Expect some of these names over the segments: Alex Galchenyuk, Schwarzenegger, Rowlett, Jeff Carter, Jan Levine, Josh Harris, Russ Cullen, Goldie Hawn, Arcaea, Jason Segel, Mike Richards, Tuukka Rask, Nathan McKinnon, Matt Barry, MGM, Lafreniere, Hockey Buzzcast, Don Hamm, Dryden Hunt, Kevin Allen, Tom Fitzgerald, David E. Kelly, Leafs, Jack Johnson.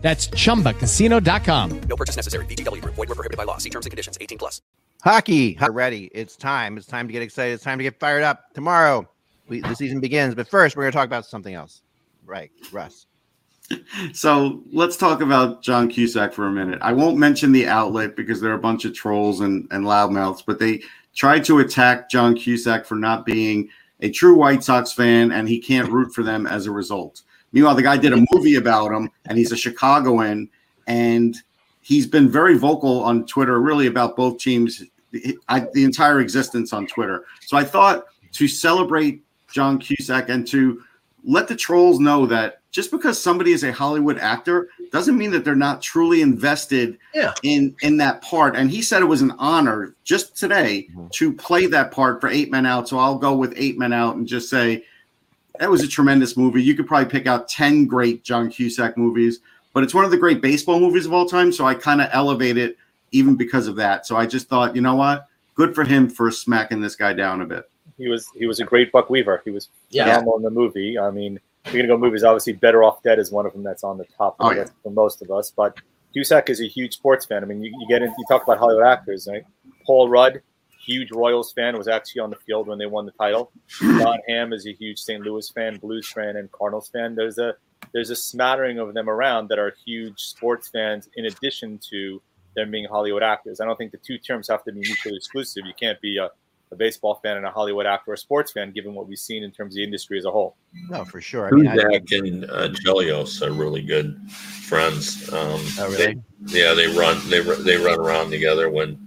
That's ChumbaCasino.com. No purchase necessary. VGW Group. Void where prohibited by law. See terms and conditions. 18 plus. Hockey. We're ready. It's time. It's time to get excited. It's time to get fired up. Tomorrow, the season begins. But first, we're going to talk about something else. Right, Russ. So let's talk about John Cusack for a minute. I won't mention the outlet because there are a bunch of trolls and loudmouths, but they tried to attack John Cusack for not being a true White Sox fan, and he can't root for them as a result. Meanwhile, the guy did a movie about him, and he's a Chicagoan, and he's been very vocal on Twitter really about both teams, the entire existence on Twitter. So I thought to celebrate John Cusack and to let the trolls know that just because somebody is a Hollywood actor doesn't mean that they're not truly invested in that part. And he said it was an honor just today to play that part for 8 Men Out. So I'll go with 8 Men Out and just say, that was a tremendous movie. You could probably pick out 10 great John Cusack movies, but it's one of the great baseball movies of all time, so I kind of elevate it even because of that. So I just thought, you know what? Good for him for smacking this guy down a bit. He was a great Buck Weaver. He was phenomenal in the movie. I mean, we're going to go movies. Obviously, Better Off Dead is one of them that's on the top for most of us, but Cusack is a huge sports fan. I mean, you talk about Hollywood actors, right? Paul Rudd. Huge Royals fan, was actually on the field when they won the title. Don Hamm is a huge St. Louis fan, Blues fan, and Cardinals fan. There's a smattering of them around that are huge sports fans in addition to them being Hollywood actors. I don't think the two terms have to be mutually exclusive. You can't be a baseball fan and a Hollywood actor or a sports fan, given what we've seen in terms of the industry as a whole. No, for sure. Cusack and Chelios are really good friends. Really? They run around together when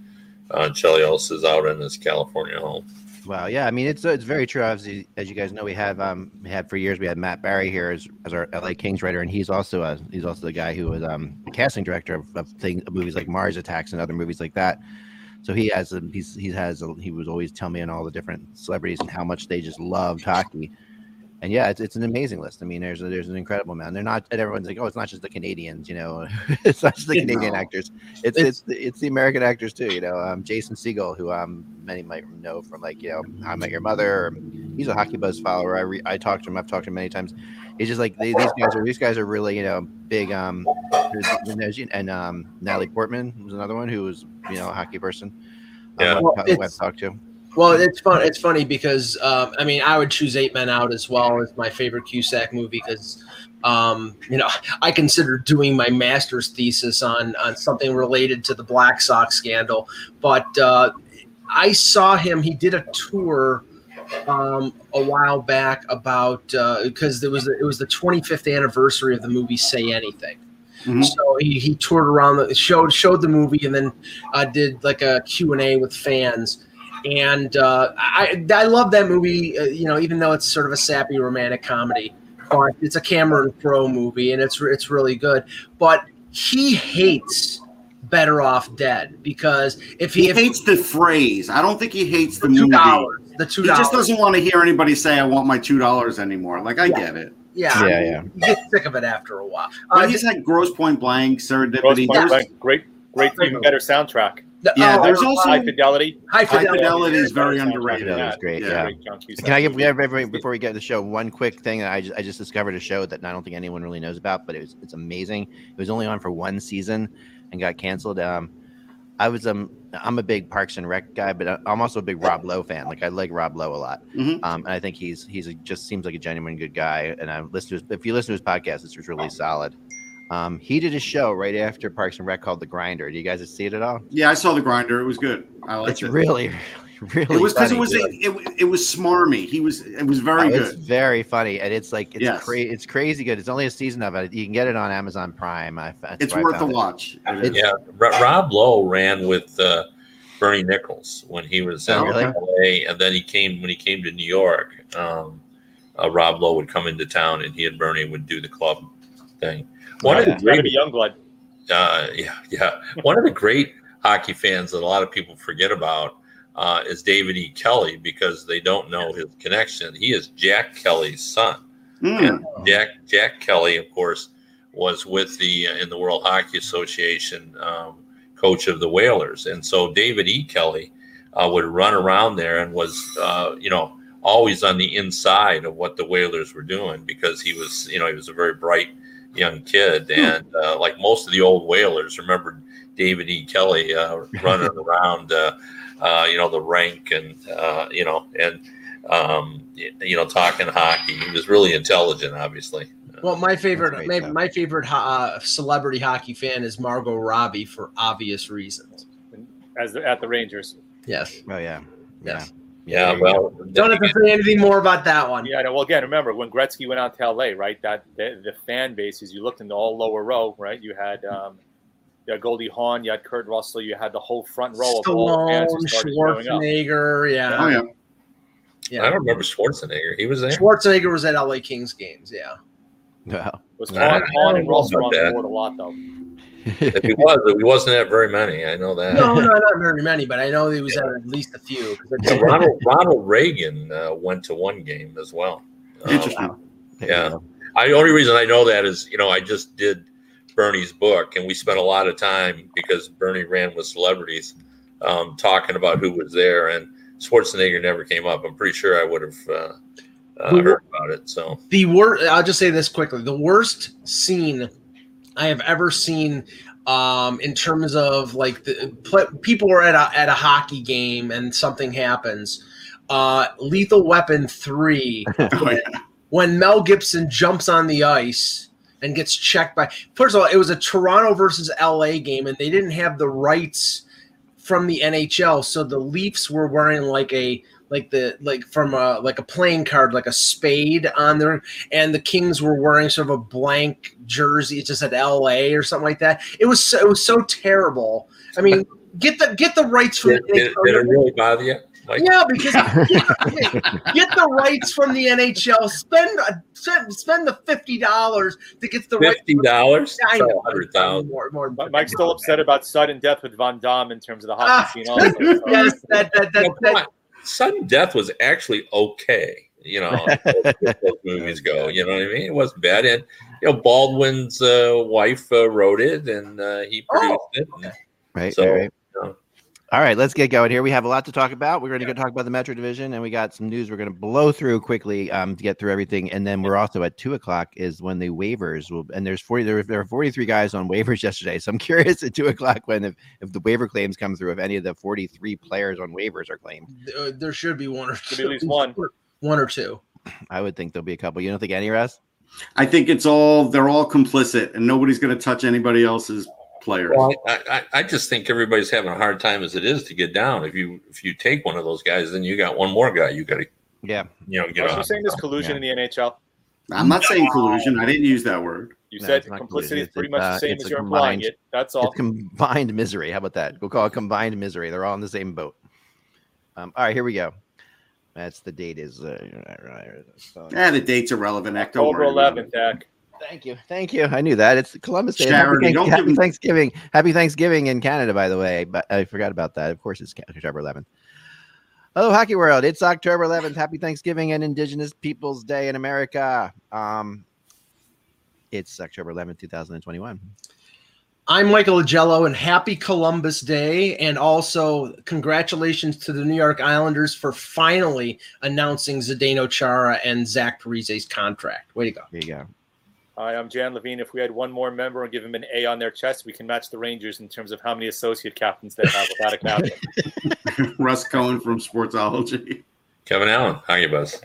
Chelios is out in his California home. Wow, yeah, I mean it's very true. Obviously, as you guys know, we had Matt Barry here as our LA Kings writer, and he's also the guy who was the casting director of movies like Mars Attacks and other movies like that. So he was always telling me on all the different celebrities and how much they just loved hockey. And yeah, it's an amazing list. I mean, there's an incredible amount. They're not, and everyone's like, oh, it's not just the Canadians, you know, it's not just the Canadian actors. It's the American actors too, you know. Jason Segel, who many might know from, like, you know, How I Met Your Mother. Or, he's a Hockey Buzz follower. I talked to him. I've talked to him many times. It's just like these guys are really, you know, big. And Natalie Portman was another one who was, you know, a hockey person. Yeah, I've talked to. Well, it's fun. It's funny because I mean, I would choose 8 Men Out as well as my favorite Cusack movie because, you know, I considered doing my master's thesis on something related to the Black Sox scandal. But I saw him. He did a tour a while back about because it was the 25th anniversary of the movie Say Anything. Mm-hmm. So he toured around, showed the movie, and then did like a Q&A with fans. And I love that movie, you know, even though it's sort of a sappy romantic comedy. But it's a Cameron Crowe movie, and it's really good. But he hates Better Off Dead because if he hates the phrase. I don't think he hates the movie. The $2. He just doesn't want to hear anybody say, I want my $2 anymore. Like, I get it. Yeah. You get sick of it after a while. He's had Grosse Pointe Blank, Serendipity. Great, even better soundtrack. There's also High Fidelity. High Fidelity is very underrated. That was great. Yeah. Can I give everybody before we get to the show one quick thing? I just discovered a show that I don't think anyone really knows about, but it's amazing. It was only on for one season and got canceled. I'm a big Parks and Rec guy, but I'm also a big Rob Lowe fan. Like, I like Rob Lowe a lot, and I think he's just seems like a genuine good guy. And if you listen to his podcast, it's really solid. He did a show right after Parks and Rec called The Grinder. Do you guys see it at all? Yeah, I saw The Grinder. It was good. I liked it. It's really. It was because it was smarmy. It was very good. It's very funny, and it's like it's crazy good. It's only a season of it. You can get it on Amazon Prime. It's worth a watch. Yeah, Rob Lowe ran with Bernie Nichols when he was in LA, and then when he came to New York. Rob Lowe would come into town, and he and Bernie would do the club thing. One of the great Youngblood. One of the great hockey fans that a lot of people forget about is David E. Kelly, because they don't know his connection. He is Jack Kelly's son. Mm. And Jack Kelly, of course, was with the in the World Hockey Association, coach of the Whalers. And so David E. Kelly would run around there and was, always on the inside of what the Whalers were doing, because he was, he was a very bright young kid. And like most of the old Whalers, remembered David E. Kelly running around, the rink and talking hockey. He was really intelligent, obviously. Well, my favorite celebrity hockey fan is Margot Robbie, for obvious reasons. At the Rangers. Yes. Oh, yeah. Yes. Yeah. Well, don't have to say anything more about that one. Yeah. Well, again, remember when Gretzky went out to LA, right? That the fan bases, you looked in the all lower row, right? You had Goldie Hawn, you had Kurt Russell, you had the whole front row of all the fans who started showing up. Schwarzenegger, yeah. Oh, yeah. Yeah. I don't remember Schwarzenegger. He was there. Schwarzenegger was at LA Kings games. Yeah. Wow. Was Hawn and Russell on the board a lot, though? If he was, he wasn't at very many. I know that. No, not very many, but I know he was at least a few. Yeah, Ronald Reagan went to one game as well. Interesting. Yeah. The only reason I know that is, I just did Bernie's book, and we spent a lot of time, because Bernie ran with celebrities, talking about who was there, and Schwarzenegger never came up. I'm pretty sure I would have heard about it. So the worst. I'll just say this quickly: the worst scene I have ever seen in terms of people are at a hockey game and something happens. Lethal Weapon 3, when Mel Gibson jumps on the ice and gets checked by. First of all, it was a Toronto versus LA game, and they didn't have the rights from the NHL, so the Leafs were wearing a playing card, like a spade on there, and the Kings were wearing sort of a blank jersey. It just said LA or something like that. It was so terrible. I mean, get the rights from the NHL. Did it really bother you? Like, yeah, because get the rights from the NHL. Spend the $50 to get the rights. $50? $100,000. Mike's still upset about Sudden Death with Van Damme in terms of the hockey scene. Also, yes, that. Sudden Death was actually okay. Those movies go. You know what I mean? It wasn't bad. And Baldwin's wife wrote it, and he produced it. Okay. Right. So. Right. All right, let's get going here. We have a lot to talk about. We're going to go talk about the Metro division, and we got some news we're going to blow through quickly to get through everything. And then we're also at 2:00 is when the waivers will. And there are 43 guys on waivers yesterday. So I'm curious at 2:00 when if the waiver claims come through, if any of the 43 players on waivers are claimed. There should be one or two. Be at least one or two. I would think there'll be a couple. You don't think any, Russ? I think they're all complicit, and nobody's going to touch anybody else's players. Well, I just think everybody's having a hard time as it is to get down. If you take one of those guys, then you got one more guy you got to get off. Are you saying there's collusion in the NHL? I'm not saying collusion. I didn't use that word. You said complicity is pretty much the same as you're implying it. That's all. It's combined misery. How about that? We'll call it combined misery. They're all in the same boat. All right, here we go. That's the date is the date's irrelevant. October 11th, Dak. Thank you. I knew that. It's Columbus Day. Happy Thanksgiving. Happy Thanksgiving in Canada, by the way. But I forgot about that. Of course, it's October 11th. Hello, Hockey World. It's October 11th. Happy Thanksgiving and Indigenous Peoples Day in America. It's October 11th, 2021. I'm Michael Agello, and happy Columbus Day, and also congratulations to the New York Islanders for finally announcing Zdeno Chara and Zach Parise's contract. Way to go. There you go. Hi, I'm Jan Levine. If we had one more member and give him an A on their chest, we can match the Rangers in terms of how many associate captains they have without a captain. Russ Cullen from Sportsology. Kevin Allen, Hockey Buzz.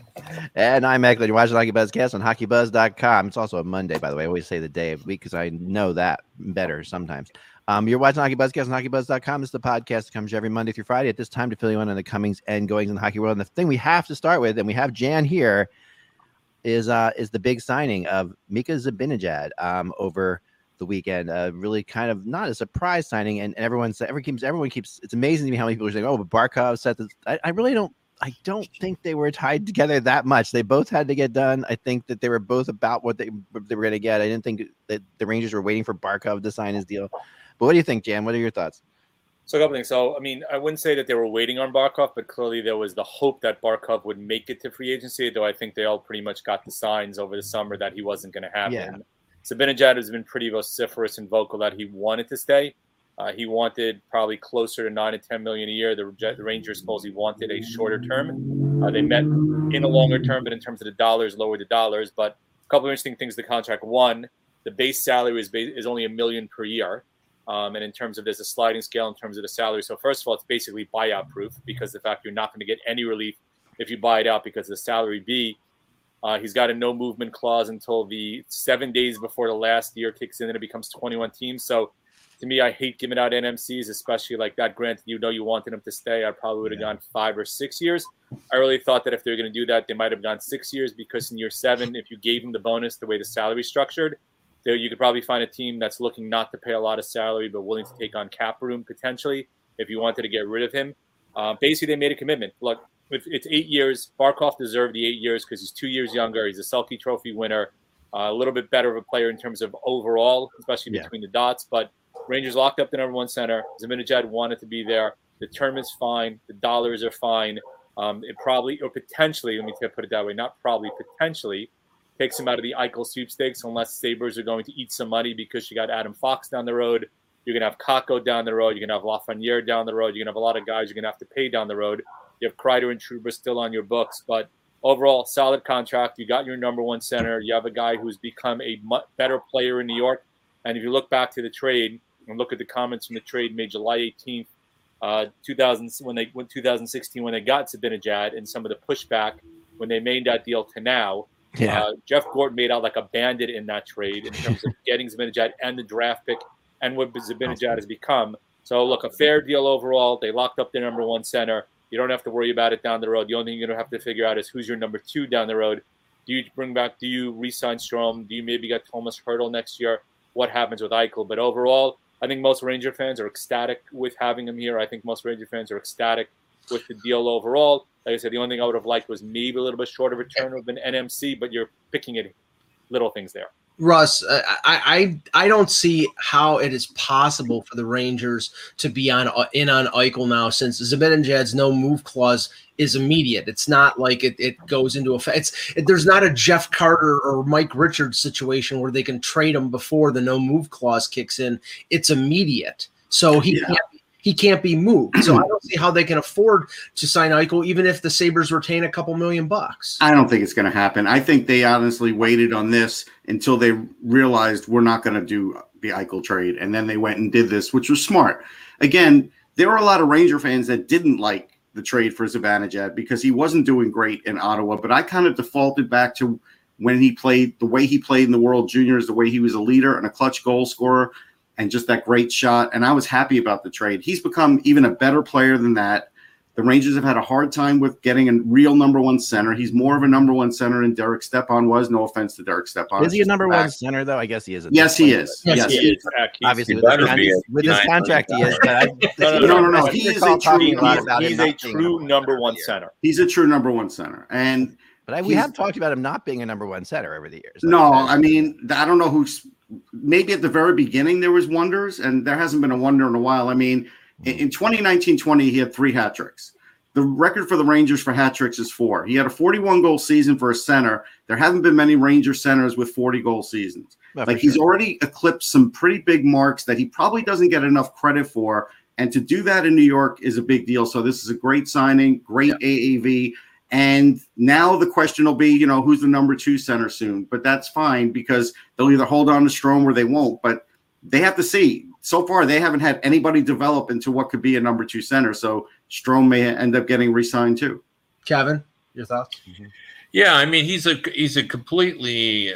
And I'm Michael. You're watching Hockey Buzzcast on HockeyBuzz.com. It's also a Monday, by the way. I always say the day of the week because I know that better sometimes. You're watching Hockey Buzzcast on HockeyBuzz.com. It's the podcast that comes every Monday through Friday at this time to fill you in on the comings and goings in the hockey world. And the thing we have to start with, and we have Jan here, is the big signing of Mika Zibanejad over the weekend. Really kind of not a surprise signing, and everyone keeps. It's amazing to me how many people are saying, "Oh, but Barkov said this." I don't think they were tied together that much. They both had to get done. I think that they were both about what they were going to get. I didn't think that the Rangers were waiting for Barkov to sign his deal. But what do you think, Jan? What are your thoughts? So a couple things. So, I mean, I wouldn't say that they were waiting on Barkov, but clearly there was the hope that Barkov would make it to free agency, though I think they all pretty much got the signs over the summer that he wasn't going to happen. Yeah. Zibanejad has been pretty vociferous and vocal that he wanted to stay. He wanted probably closer to $9 to $10 million a year. The Rangers supposedly wanted a shorter term. They met in a longer term, but in terms of the dollars, lowered the dollars. But a couple of interesting things: the contract. One, the base salary is only $1 million per year. And in terms of there's a sliding scale in terms of the salary. So first of all, it's basically buyout proof because the fact you're not going to get any relief if you buy it out because of the salary. B, he's got a no movement clause until the 7 days before the last year kicks in and it becomes 21 teams. So to me, I hate giving out NMCs, especially like that. Granted, you wanted him to stay. I probably would have gone 5 or 6 years. I really thought that if they were going to do that, they might have gone 6 years because in year 7, if you gave him the bonus, the way the salary is structured, you could probably find a team that's looking not to pay a lot of salary but willing to take on cap room potentially if you wanted to get rid of him. Basically, they made a commitment. Look, it's 8 years. Barkov deserved the 8 years because he's 2 years younger. He's a Selke Trophy winner, a little bit better of a player in terms of overall, especially between the dots. But Rangers locked up the #1 center. Zibanejad wanted to be there. The term is fine. The dollars are fine. It probably or potentially, let me put it that way, not probably, potentially, takes him out of the Eichel sweepstakes unless Sabres are going to eat some money because you got Adam Fox down the road. You're going to have Kakko down the road. You're going to have Lafreniere down the road. You're going to have a lot of guys you're going to have to pay down the road. You have Kreider and Trouba still on your books. But overall, solid contract. You got your #1 center. You have a guy who's become a better player in New York. And if you look back to the trade and look at the comments from the trade made July 18th, 2016, when they got Zibanejad and some of the pushback when they made that deal to now, Jeff Gordon made out like a bandit in that trade in terms of getting Zibanejad and the draft pick and what Zibanejad has become. So, look, a fair deal overall. They locked up their #1 center. You don't have to worry about it down the road. The only thing you're going to have to figure out is who's your #2 down the road. Do you re-sign Strom? Do you maybe get Thomas Hertl next year? What happens with Eichel? But overall, I think most Ranger fans are ecstatic with having him here. I think most Ranger fans are ecstatic with the deal overall. Like I said, the only thing I would have liked was maybe a little bit shorter return of an NMC, but you're picking at little things there. Russ, I don't see how it is possible for the Rangers to be in on Eichel now since Zibanejad's no-move clause is immediate. It's not like it goes into effect. There's not a Jeff Carter or Mike Richards situation where they can trade him before the no-move clause kicks in. It's immediate, so he can't be moved. So I don't see how they can afford to sign Eichel, even if the Sabres retain a couple $1 million. I don't think it's going to happen. I think they honestly waited on this until they realized we're not going to do the Eichel trade. And then they went and did this, which was smart. Again, there were a lot of Ranger fans that didn't like the trade for Zibanejad because he wasn't doing great in Ottawa. But I kind of defaulted back to when he played, the way he played in the World Juniors, the way he was a leader and a clutch goal scorer, and just that great shot, and I was happy about the trade. He's become even a better player than that. The Rangers have had a hard time with getting a real #1 center. He's more of a #1 center than Derek Stepan was. No offense to Derek Stepan. Is he a #1 center, though? I guess he is. Yes, he is. Yes, he is. Obviously, with his contract, he is. No. He's a true #1 center. He's a true #1 center. And but we have talked about him not being a #1 center over the years. No, I mean, I don't know who's. Maybe at the very beginning there was wonders, and there hasn't been a wonder in a while. I mean, in 2019-20, he had 3 hat tricks. The record for the Rangers for hat tricks is 4. He had a 41-goal season for a center. There haven't been many Ranger centers with 40-goal seasons. He's already eclipsed some pretty big marks that he probably doesn't get enough credit for, and to do that in New York is a big deal. So this is a great signing, great AAV, and now the question will be, who's the #2 center soon? But that's fine because they'll either hold on to Strom or they won't. But they have to see. So far, they haven't had anybody develop into what could be a #2 center. So Strom may end up getting re-signed too. Kevin, your thoughts? Mm-hmm. Yeah, I mean, he's a completely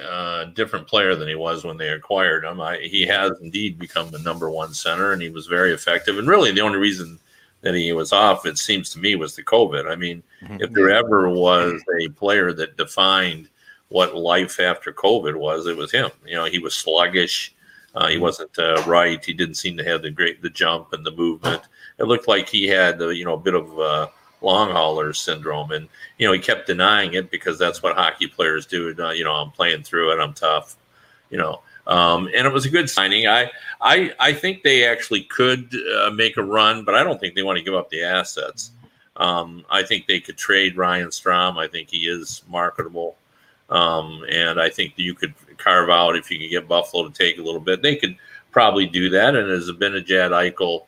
different player than he was when they acquired him. He has indeed become the #1 center, and he was very effective. And really, the only reason that he was off, it seems to me, was the COVID. I mean, if there ever was a player that defined what life after COVID was, it was him. He was sluggish. He wasn't right. He didn't seem to have the jump and the movement. It looked like he had, a bit of long hauler syndrome. And, he kept denying it because that's what hockey players do. I'm playing through it. I'm tough. And it was a good signing. I think they actually could make a run, but I don't think they want to give up the assets. I think they could trade Ryan Strom. I think he is marketable. And I think you could carve out, if you could get Buffalo to take a little bit, they could probably do that. And as a Zibanejad-Eichel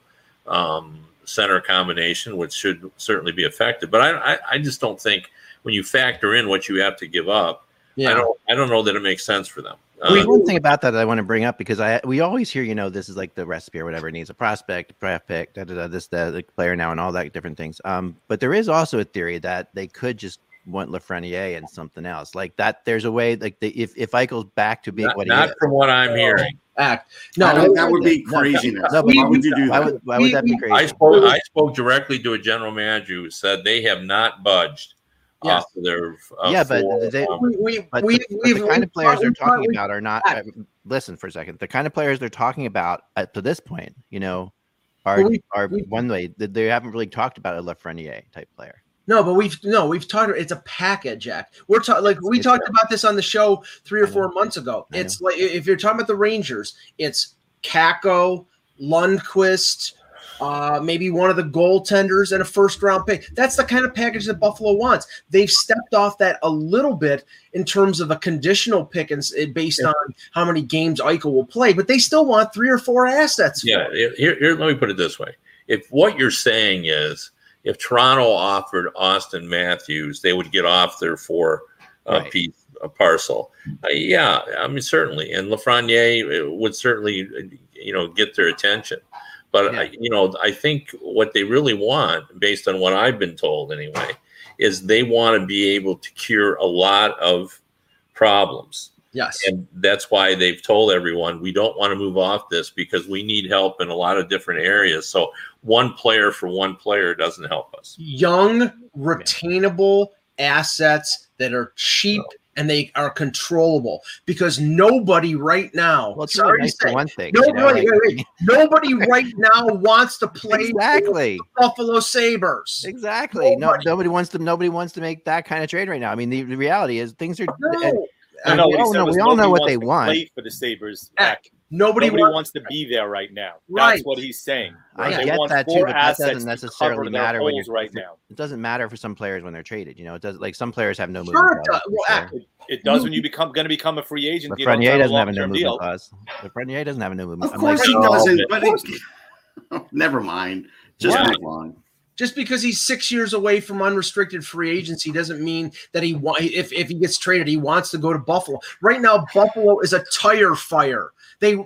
center combination, which should certainly be effective. But I just don't think, when you factor in what you have to give up, I don't know that it makes sense for them. One thing about that I want to bring up, because we always hear, this is like the recipe or whatever. It needs a prospect, draft pick, this, that, the player now, and all that different things. But there is also a theory that they could just want Lafreniere and something else like that. There's a way, like if Eichel's back to being what he is. From what I'm hearing. That would be craziness. No, why would you do that? Why would that be crazy? I spoke directly to a general manager who said they have not budged. Yes. The kind of players they're talking about up to this point, are one way that they haven't really talked about a Lafreniere type player. No, but we've talked. It's a package, Jack. We talked about this on the show 3 or 4 months ago. It's like, if you're talking about the Rangers, it's Kakko, Lundqvist, maybe one of the goaltenders, and a first-round pick. That's the kind of package that Buffalo wants. They've stepped off that a little bit in terms of a conditional pick and based on how many games Eichel will play, but they still want 3 or 4 assets. Yeah, here, let me put it this way. If what you're saying is, if Toronto offered Austin Matthews, they would get off their 4 piece parcel. Certainly. And Lafreniere would certainly, get their attention. But, I think what they really want, based on what I've been told anyway, is they want to be able to cure a lot of problems. Yes. And that's why they've told everyone, we don't want to move off this because we need help in a lot of different areas. So one player for one player doesn't help us. Young, retainable assets that are cheap. And they are controllable, because nobody right now. Well, it's really nice for one thing. Nobody right now wants to play the Buffalo Sabres. Exactly. Nobody. No, nobody wants to make that kind of trade right now. I mean, the reality is things are. We all know what they want. Play for the Sabres. Nobody wants to be there right now. That's what he's saying. I get that too, but that doesn't necessarily matter when you're right now. It doesn't matter for some players when they're traded. It does. Like some players have no movement clause. It does when you become a free agent. Lafreniere doesn't have a no movement clause. Lafreniere doesn't have a no movement. Of course he doesn't. But never mind. Just move on. Just because he's 6 years away from unrestricted free agency doesn't mean that if he gets traded, he wants to go to Buffalo. Right now, Buffalo is a tire fire. That's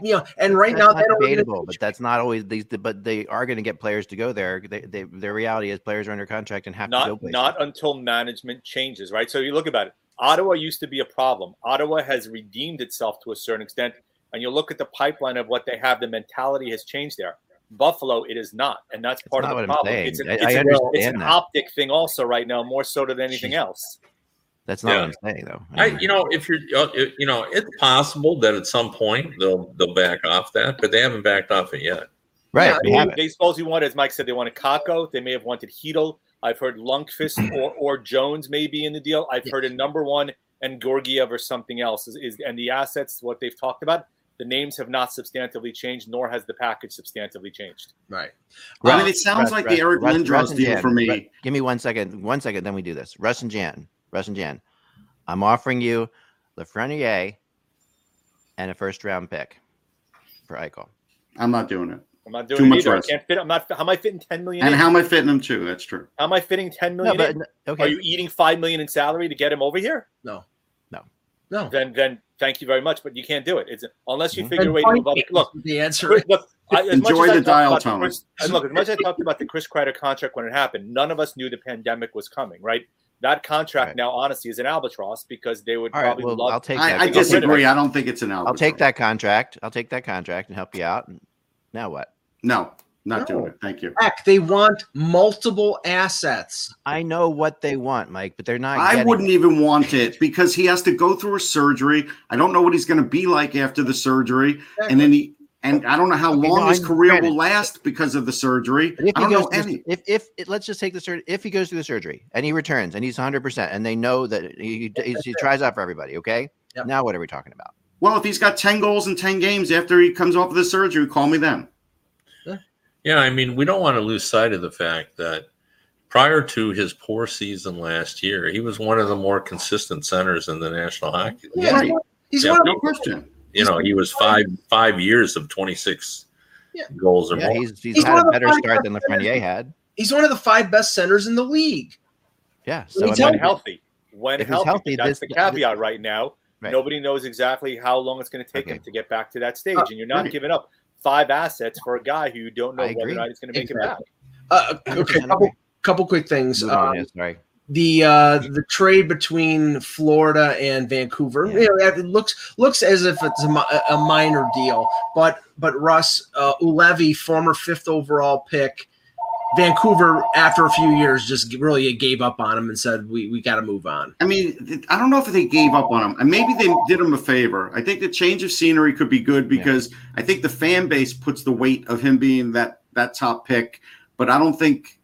not always these. But they are going to get players to go there. Their reality is players are under contract and have to go places. Not until management changes, right? So you look about it. Ottawa used to be a problem. Ottawa has redeemed itself to a certain extent, and you look at the pipeline of what they have. The mentality has changed there. Buffalo, it is not, and that's part of the problem. It's an optic thing also right now, more so than anything else. That's not what I'm saying, though. It's possible that at some point they'll back off that, but they haven't backed off it yet. Right. They supposedly wanted, as Mike said, they wanted Kakko. They may have wanted Hedl. I've heard Lundqvist or Jones may be in the deal. I've heard a number one and Georgiev or something else and the assets, what they've talked about. The names have not substantively changed, nor has the package substantively changed. Right. I mean, it sounds like the Eric Lindros deal for me. Give me 1 second. 1 second, then we do this. Russ and Jan, I'm offering you Lafreniere and a first-round pick for Eichel. I'm not doing it. I'm not doing it either. I can't fit. How am I fitting $10 million? And how am I fitting him too? That's true. How am I fitting $10 million? Are you eating $5 million in salary to get him over here? No. Then. Thank you very much, but you can't do it. It's unless you figure a way to move up. Look, the answer is enjoy the dial tone. As much as I talked about the Chris Kreider contract when it happened, none of us knew the pandemic was coming, right? That contract now, honestly, is an albatross because they would probably love. I'll take that. I disagree. I don't think it's an albatross. I'll take that contract and help you out. And now what? No, not doing it. Thank you. Heck, they want multiple assets. I know what they want, Mike, but they're not. I wouldn't even want it because he has to go through a surgery. I don't know what he's going to be like after the surgery, and then I don't know how long his career will last because of the surgery. I don't know any. If let's just take the surgery. If he goes through the surgery and he returns and he's 100%, and they know that he tries out for everybody. Okay, now what are we talking about? Well, if he's got 10 goals in 10 games after he comes off of the surgery, call me then. Yeah, I mean, we don't want to lose sight of the fact that prior to his poor season last year, he was one of the more consistent centers in the National Hockey League. Yeah, he's not a question. You know, he was five years of 26 goals or more. He's had a better start than Lafreniere had. He's one of the five best centers in the league. Yeah, so he's healthy. When healthy, that's the caveat right now. Right. Nobody knows exactly how long it's going to take him to get back to that stage, and you're not giving up five assets for a guy who you don't know whether or not he's going to make it back. Okay, couple quick things. The trade between Florida and Vancouver, it looks as if it's a minor deal, but Russ Ulevi, former fifth overall pick, Vancouver, after a few years, just really gave up on him and said, we got to move on. I mean, I don't know if they gave up on him. And maybe they did him a favor. I think the change of scenery could be good because I think the fan base puts the weight of him being that top pick. But I don't think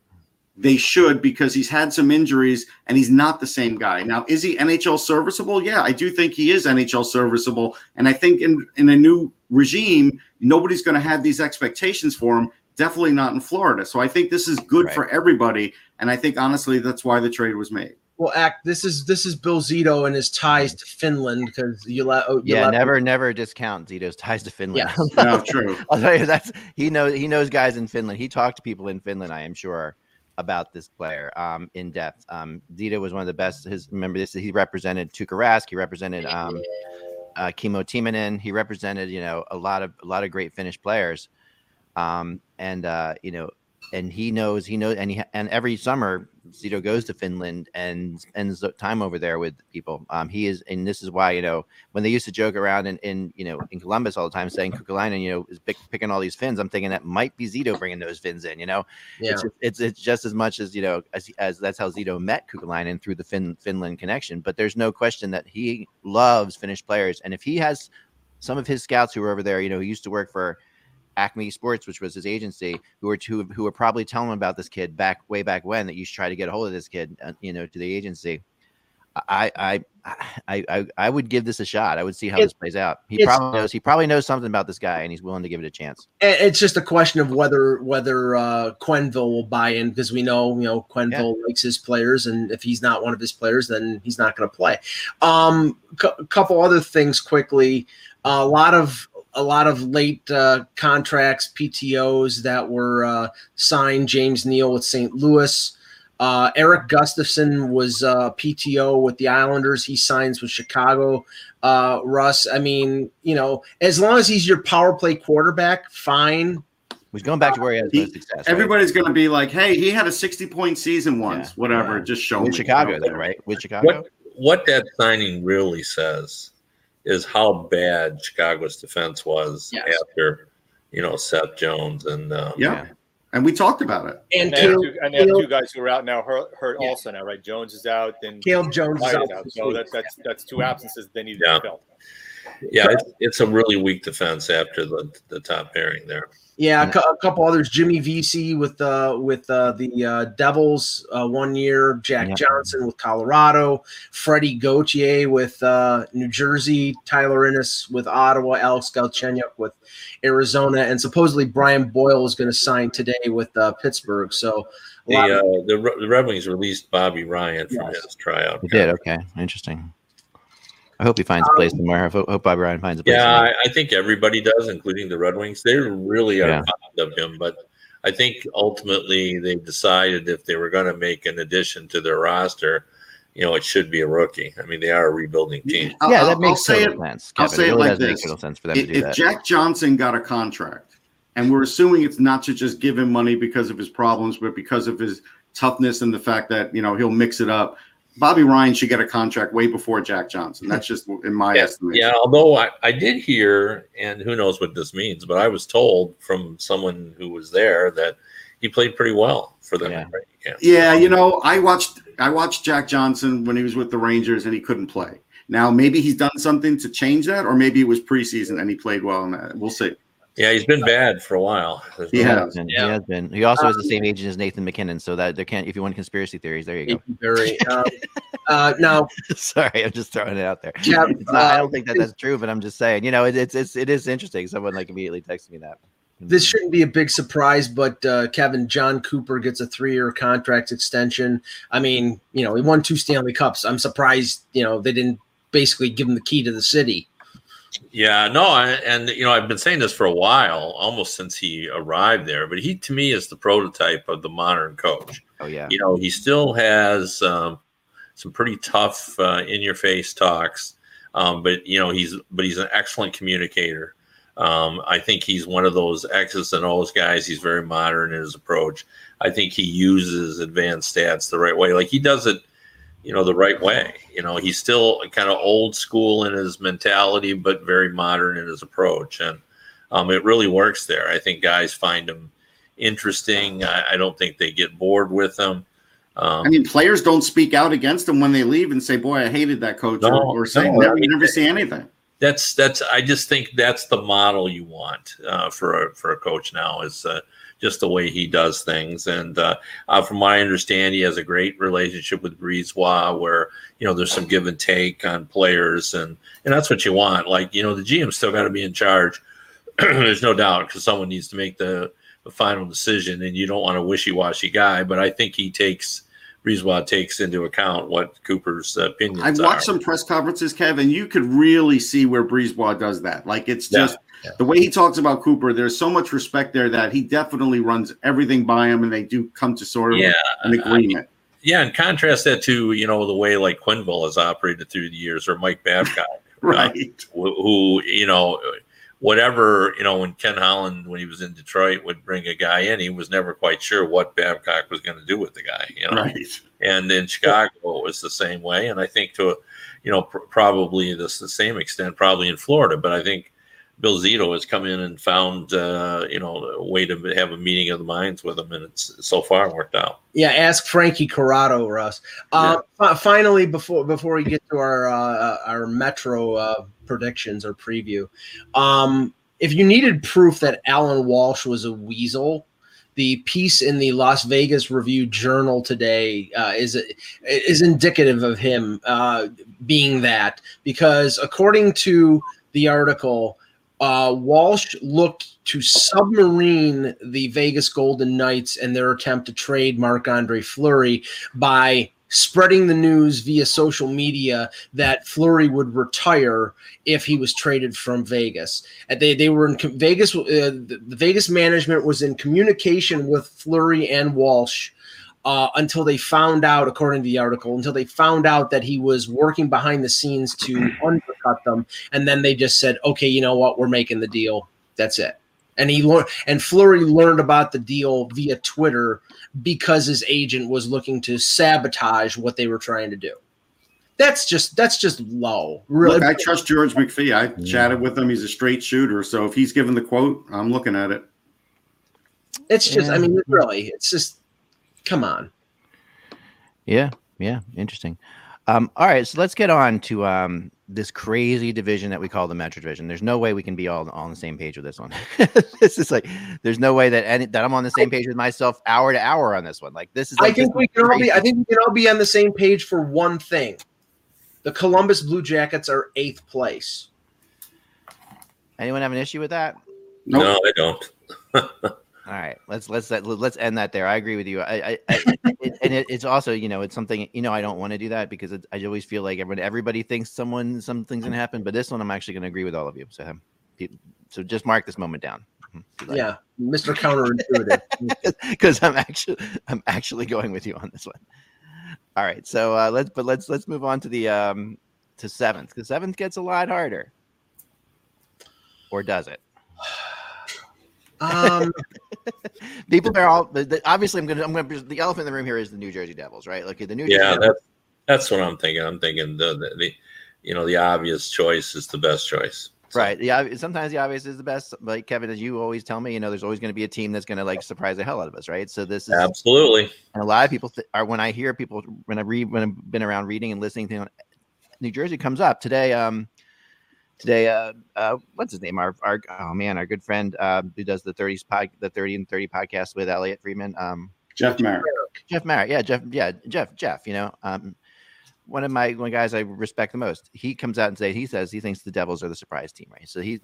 they should because he's had some injuries and he's not the same guy. Now, is he NHL serviceable? Yeah, I do think he is NHL serviceable. And I think in a new regime, nobody's going to have these expectations for him. Definitely not in Florida. So I think this is good for everybody. And I think, honestly, that's why the trade was made. Well, this is Bill Zito and his ties to Finland because never discount Zito's ties to Finland. Yeah. No, true. I'll tell you, he knows guys in Finland. He talked to people in Finland, I am sure, about this player in depth. Zito was one of the best. He represented Tuukka Rask. He represented Kimmo Timonen. He represented, a lot of great Finnish players. And he knows, and every summer Zito goes to Finland and spends time over there with people. And this is why, when they used to joke around in Columbus all the time saying Kukulainen, is picking all these Finns. I'm thinking that might be Zito bringing those Finns in, It's just as much as, as that's how Zito met Kukulainen through the Finland connection, but there's no question that he loves Finnish players. And if he has some of his scouts who are over there, he used to work for Acme Sports, which was his agency, who were probably telling him about this kid way back when, that you should try to get a hold of this kid, to the agency. I would give this a shot. I would see how this plays out. He probably knows something about this guy, and he's willing to give it a chance. It's just a question of whether Quenneville will buy in, because we know Quenneville likes his players, and if he's not one of his players, then he's not going to play. Couple other things quickly. A lot of late contracts, PTOs that were signed. James Neal with St. Louis. Eric Gustafson was PTO with the Islanders. He signs with Chicago. Russ, I mean, as long as he's your power play quarterback, fine. He's going back to where he has most success. Everybody's going to be like, hey, he had a 60-point season once, whatever. Yeah. Just show me. With Chicago, though, right? With Chicago. What that signing really says is how bad Chicago's defense was after, Seth Jones and and we talked about it. And they have two guys who are out now, hurt also now, right? Jones is out, and Caleb Jones is out. So that's two absences they need to fill. Yeah, it's a really weak defense after the top pairing there. Yeah, a couple others. Jimmy Vesey with the Devils 1 year. Jack Johnson with Colorado. Freddie Gauthier with New Jersey. Tyler Ennis with Ottawa. Alex Galchenyuk with Arizona. And supposedly Brian Boyle is going to sign today with Pittsburgh. So the Red Wings released Bobby Ryan from his tryout. They did. Okay, interesting. I hope he finds a place somewhere. I hope Bobby Ryan finds a place. Yeah, I think everybody does, including the Red Wings. They really are fond of him, but I think ultimately they decided if they were going to make an addition to their roster, it should be a rookie. I mean, they are a rebuilding team. Yeah, that makes total sense. I'll say it like this. If Jack Johnson got a contract, and we're assuming it's not to just give him money because of his problems, but because of his toughness and the fact that, he'll mix it up, Bobby Ryan should get a contract way before Jack Johnson. That's just in my estimation. Yeah, although I did hear, and who knows what this means, but I was told from someone who was there that he played pretty well for them. Yeah, I watched Jack Johnson when he was with the Rangers and he couldn't play. Now, maybe he's done something to change that, or maybe it was preseason and he played well, and we'll see. Yeah, he's been bad for a while. He has been. He also has the same agent as Nathan McKinnon, so that there can't. If you want conspiracy theories, there you go. Very. No, sorry, I'm just throwing it out there. Yeah, I don't think that's true, but I'm just saying. You know, it is interesting. Someone like immediately texted me that. This shouldn't be a big surprise, but John Cooper gets a 3-year contract extension. I mean, you know, he won 2 Stanley Cups. I'm surprised, you know, they didn't basically give him the key to the city. Yeah, no, and you know, I've been saying this for a while, almost since he arrived there. But he, to me, is the prototype of the modern coach. Oh yeah, you know, he still has some pretty tough, in-your-face talks, but you know, he's an excellent communicator. I think he's one of those X's and O's guys. He's very modern in his approach. I think he uses advanced stats the right way. Like he does it, you know, the right way. You know, he's still kind of old school in his mentality, but very modern in his approach. And it really works there. I think guys find him interesting. I don't think they get bored with him. I mean, players don't speak out against him when they leave and say, boy, I hated that coach. You never see anything. I just think that's the model you want for a coach now is just the way he does things. And from what I understand, he has a great relationship with Brisebois where, you know, there's some give and take on players. And that's what you want. Like, you know, the GM's still got to be in charge. There's no doubt because someone needs to make the final decision and you don't want a wishy-washy guy. But I think Brisebois takes into account what Cooper's opinions are. I've watched some press conferences, Kevin. You could really see where Brisebois does that. Like, it's just the way he talks about Cooper, there's so much respect there that he definitely runs everything by him, and they do come to sort of an agreement. And contrast that to, you know, the way, like, Quenneville has operated through the years, or Mike Babcock. Right. Who, you know, whatever, you know, when Ken Holland, when he was in Detroit, would bring a guy in, he was never quite sure what Babcock was going to do with the guy, you know. Right. And in Chicago, it was the same way. And I think to, you know, probably the same extent, probably in Florida. But I think Bill Zito has come in and found, you know, a way to have a meeting of the minds with him. And it's so far worked out. Yeah. Ask Frankie Corrado, Russ. Finally, before we get to our Metro, predictions or preview. If you needed proof that Alan Walsh was a weasel, the piece in the Las Vegas Review Journal today is indicative of him being that, because according to the article, Walsh looked to submarine the Vegas Golden Knights and their attempt to trade Marc-Andre Fleury by spreading the news via social media that Fleury would retire if he was traded from Vegas. They were in Vegas. The Vegas management was in communication with Fleury and Walsh until they found out, according to the article, that he was working behind the scenes to undercut them. And then they just said, okay, you know what? We're making the deal. That's it. And Fleury learned about the deal via Twitter because his agent was looking to sabotage what they were trying to do. That's just low. Really. Look, I trust George McPhee. I chatted with him. He's a straight shooter. So if he's given the quote, I'm looking at it. It's just, I mean, really, it's just, come on. Yeah, interesting. All right, so let's get on to this crazy division that we call the Metro division. There's no way we can be all on the same page with this one. This is like, there's no way that I'm on the same page with myself hour to hour on this one. Like this is. Like, I think we can all be on the same page for one thing: the Columbus Blue Jackets are 8th place. Anyone have an issue with that? Nope. No, I don't. All right, let's end that there. I agree with you. It's also, you know, it's something, you know, I don't want to do that because I always feel like everybody thinks something's going to happen. But this one, I'm actually going to agree with all of you. So just mark this moment down. Yeah, Mr. Counterintuitive, because I'm actually going with you on this one. All right, so let's move on to the to 7th, because 7th gets a lot harder, or does it? People are all obviously. I'm gonna. The elephant in the room here is the New Jersey Devils, right? Look at the New Jersey. Yeah, that's what I'm thinking. I'm thinking the you know, the obvious choice is the best choice. So. Right. Yeah. Sometimes the obvious is the best. Like Kevin, as you always tell me, you know, there's always going to be a team that's going to like surprise the hell out of us, right? So this is absolutely. And a lot of people are when I've been around reading and listening to New Jersey comes up today. today. What's his name? Our good friend who does the 30 and 30 podcast with Elliot Freeman. Jeff Merrick. Jeff. One of my guys I respect the most. He comes out and says he thinks the Devils are the surprise team, right? So he.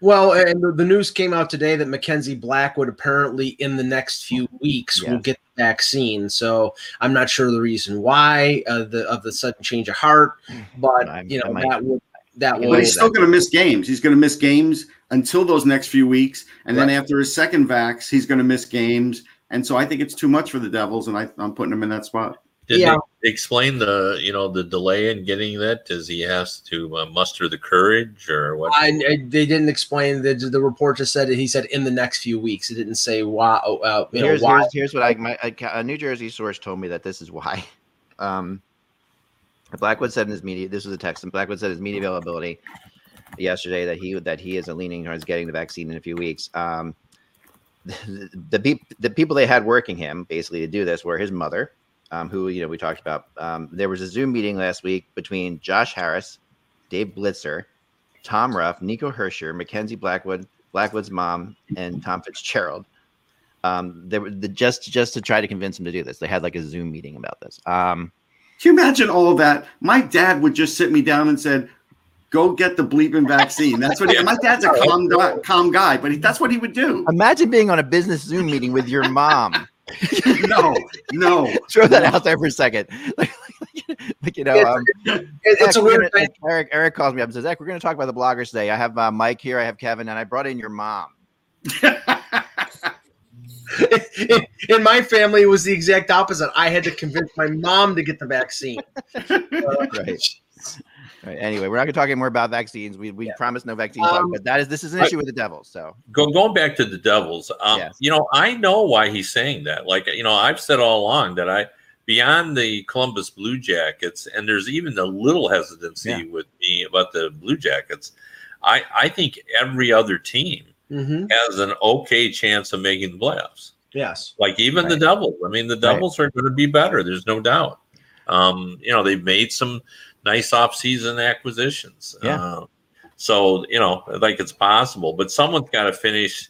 Well, and the news came out today that Mackenzie Blackwood apparently in the next few weeks will get the vaccine. So I'm not sure the reason why of the sudden change of heart, but that will. But he's still going to miss games. He's going to miss games until those next few weeks, and then after his second vax, he's going to miss games. And so I think it's too much for the Devils, and I'm putting him in that spot. Did they explain the delay in getting that? Does he has to muster the courage or what? They didn't explain. The report just said it. He said in the next few weeks. It didn't say why. Why. Here's what a New Jersey source told me that this is why. Blackwood said in his media. This was a text. And Blackwood said his media availability yesterday that he is leaning towards getting the vaccine in a few weeks. The people they had working him basically to do this were his mother. Who we talked about. There was a Zoom meeting last week between Josh Harris, Dave Blitzer, Tom Ruff, Nico Herscher, Mackenzie Blackwood, Blackwood's mom, and Tom Fitzgerald. They were just to try to convince him to do this. They had like a Zoom meeting about this. Can you imagine all of that? My dad would just sit me down and said, "Go get the bleeping vaccine." That's what my dad's a calm guy, but that's what he would do. Imagine being on a business Zoom meeting with your mom. No. Throw that out there for a second. It's a weird thing. Eric calls me up and says, "Zach, we're going to talk about the bloggers today. I have Mike here, I have Kevin, and I brought in your mom." In my family, it was the exact opposite. I had to convince my mom to get the vaccine. Right. Anyway, we're not going to talk anymore about vaccines. We promised no vaccine talk, but this is an issue with the Devils. So going back to the Devils, I know why he's saying that. I've said all along that beyond the Columbus Blue Jackets, and there's even a little hesitancy with me about the Blue Jackets. I think every other team has an okay chance of making the playoffs. Yes, even the Devils. I mean, the Devils are going to be better. There's no doubt. They've made some nice off-season acquisitions. It's possible. But someone's got to finish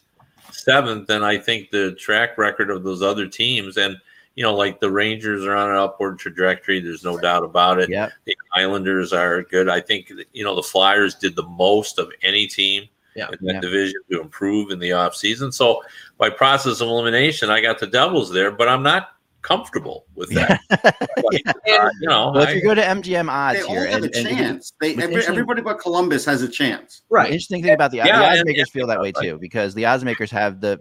seventh, and I think the track record of those other teams, and, the Rangers are on an upward trajectory. There's no doubt about it. Yep. The Islanders are good. I think, the Flyers did the most of any team in that division to improve in the off-season. So by process of elimination, I got the Devils there, but I'm not comfortable with that. If you go to MGM odds, they all have a chance. Everybody but Columbus has a chance, right? The interesting thing about the odds makers feel that way too, because the odds makers have I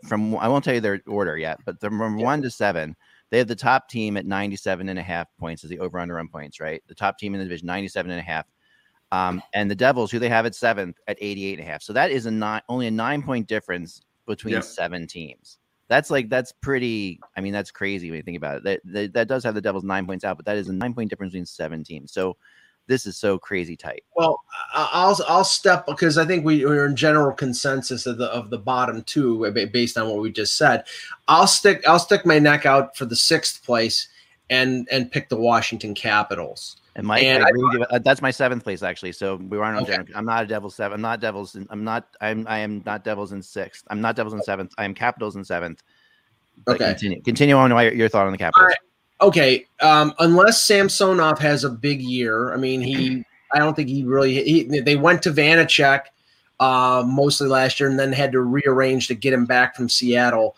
won't tell you their order yet, but from 1 to 7, they have the top team at 97.5 points as the over under on points, right? The top team in the division, 97.5, and the Devils, who they have at 7th, at 88.5. So that is only a 9-point difference between 7 teams. That's crazy when you think about it. That does have the Devils 9 points out, but that is a 9-point difference between 7 teams. So this is so crazy tight. Well, I'll step, because I think we're in general consensus of the bottom two based on what we just said. I'll stick my neck out for the 6th place and pick the Washington Capitals. And Mike, that's my 7th place actually. So we were on general. I'm not a Devils 7. I'm not Devils. I am not Devils in 6th. I'm not Devils in 7th. I am Capitals in 7th. Okay. Continue on your thought on the Capitals. Right. Okay. Unless Samsonov has a big year, I mean, they went to Vanacek mostly last year and then had to rearrange to get him back from Seattle.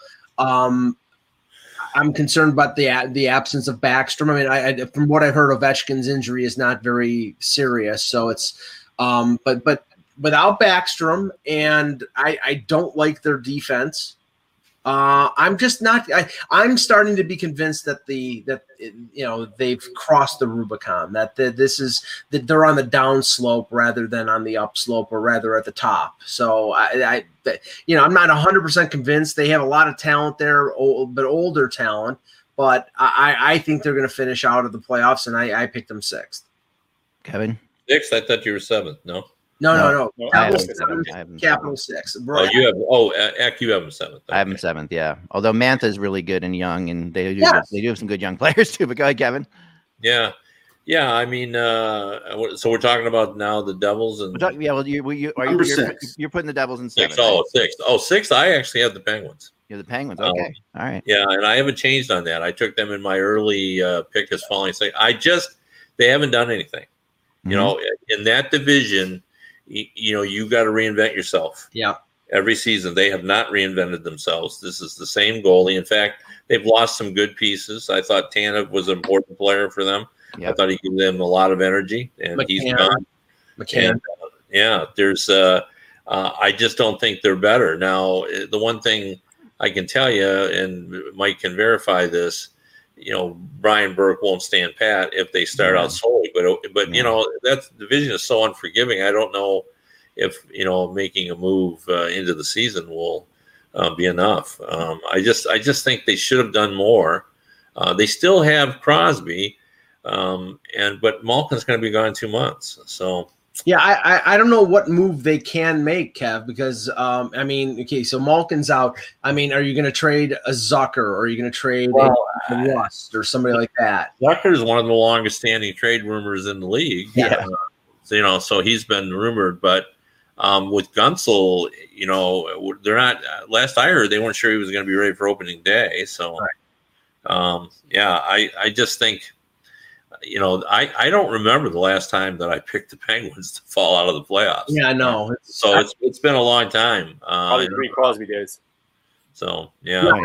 I'm concerned about the absence of Backstrom. I mean, from what I heard, Ovechkin's injury is not very serious. So it's, but without Backstrom, and I don't like their defense. I'm just not. I'm starting to be convinced that they've crossed the Rubicon. That they're on the down slope rather than on the up slope, or rather at the top. So I'm not 100% convinced. They have a lot of talent there, but older talent. But I think they're going to finish out of the playoffs, and I picked them 6th. Kevin, 6th. I thought you were 7th. No. No. Capital 6. Bro. You have them 7th. Okay. I have them 7th, yeah. Although Mantha is really good and young, and they do have some good young players too. But go ahead, Kevin. Yeah. Yeah, I mean, so we're talking about now the Devils and you're putting the Devils in six. Six. I actually have the Penguins. You have the Penguins. Okay, all right. Yeah, and I haven't changed on that. I took them in my early pick as following. They haven't done anything. You know, in that division, you got to reinvent yourself. Yeah. Every season, they have not reinvented themselves. This is the same goalie. In fact, they've lost some good pieces. I thought Tanev was an important player for them. Yep. I thought he gave them a lot of energy, and he's gone. And, I just don't think they're better. Now, the one thing I can tell you, and Mike can verify this, Brian Burke won't stand pat if they start out slowly. But that division is so unforgiving. I don't know if making a move into the season will be enough. I just think they should have done more. They still have Crosby, but Malkin's going to be gone 2 months. So yeah, I don't know what move they can make, Kev, because so Malkin's out. I mean, are you going to trade a Zucker, or are you going to trade a Rust or somebody like that? Zucker is one of the longest standing trade rumors in the league. Yeah, so he's been rumored, but. With Gunsel, they're not. Last I heard, they weren't sure he was going to be ready for opening day. So, I just think, I don't remember the last time that I picked the Penguins to fall out of the playoffs. Yeah, I know. So it's been a long time. Probably three Crosby days. So yeah, no,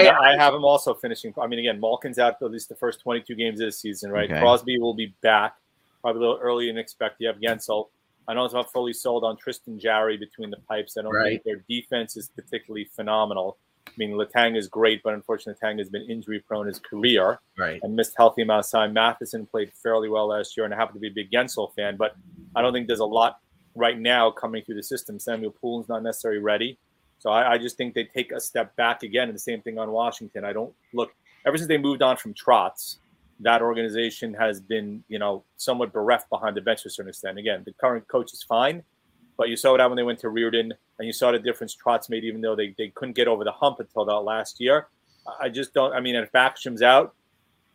I have him also finishing. I mean, again, Malkin's out for at least the first 22 games of the season, right? Okay. Crosby will be back probably a little earlier than expected. You have Gunsel. I know it's not fully sold on Tristan Jarry between the pipes. I don't think their defense is particularly phenomenal. I mean, Letang is great, but unfortunately, Letang has been injury-prone his career and missed healthy amounts of time. Matheson played fairly well last year, and I happen to be a big Gensel fan, but I don't think there's a lot right now coming through the system. Samuel Poulin's not necessarily ready. So I just think they take a step back again, and the same thing on Washington. Ever since they moved on from Trotz, that organization has been, somewhat bereft behind the bench to a certain extent. Again, the current coach is fine, but you saw that when they went to Reardon, and you saw the difference Trotz made, even though they couldn't get over the hump until that last year. If Backstrom's out,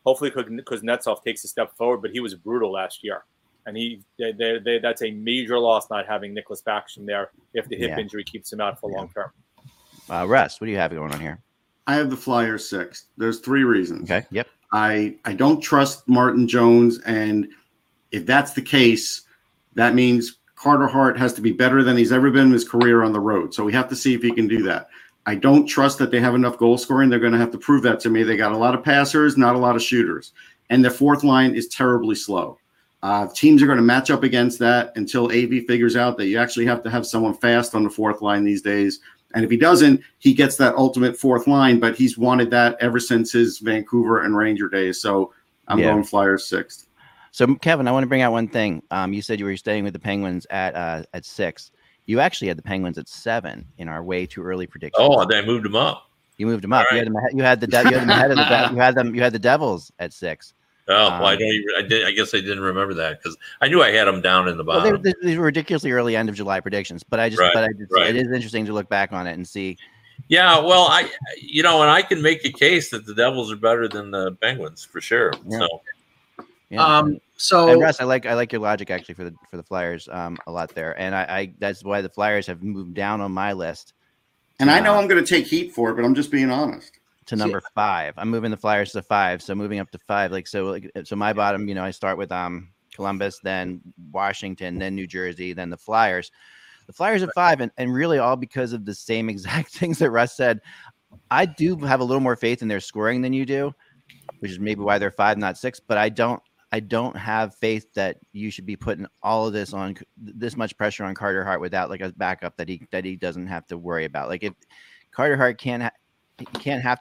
hopefully Kuznetsov takes a step forward, but he was brutal last year. And that's a major loss not having Nicholas Backstrom there if the hip injury keeps him out for long term. Russ, what do you have going on here? I have the Flyers 6. There's three reasons. Okay, yep. I don't trust Martin Jones, and if that's the case, that means Carter Hart has to be better than he's ever been in his career on the road. So we have to see if he can do that. I don't trust that they have enough goal scoring. They're going to have to prove that to me. They got a lot of passers, not a lot of shooters, and their fourth line is terribly slow. Teams are going to match up against that until AV figures out that you actually have to have someone fast on the fourth line these days. And if he doesn't, he gets that ultimate fourth line, but he's wanted that ever since his Vancouver and Ranger days. So I'm going Flyers 6. So, Kevin, I want to bring out one thing. You said you were staying with the Penguins at 6. You actually had the Penguins at 7 in our way too early prediction. Oh, I moved them up. You moved them up. Right. You had the Devils at 6. Oh, well, I guess I didn't remember that because I knew I had them down in the bottom. Well, they were ridiculously early end of July predictions, but it is interesting to look back on it and see. Yeah, well, and I can make a case that the Devils are better than the Penguins for sure. Yeah. So, and Russ, I like your logic actually for the Flyers a lot there, and I that's why the Flyers have moved down on my list. And I know I'm going to take heat for it, but I'm just being honest. To number 5, I'm moving the Flyers to 5. So moving up to 5, so my bottom, I start with Columbus, then Washington, then New Jersey, then the Flyers. The Flyers at 5, and really all because of the same exact things that Russ said. I do have a little more faith in their scoring than you do, which is maybe why they're 5, not 6. But I don't have faith that you should be putting all of this on this much pressure on Carter Hart without a backup that he doesn't have to worry about. If Carter Hart can't have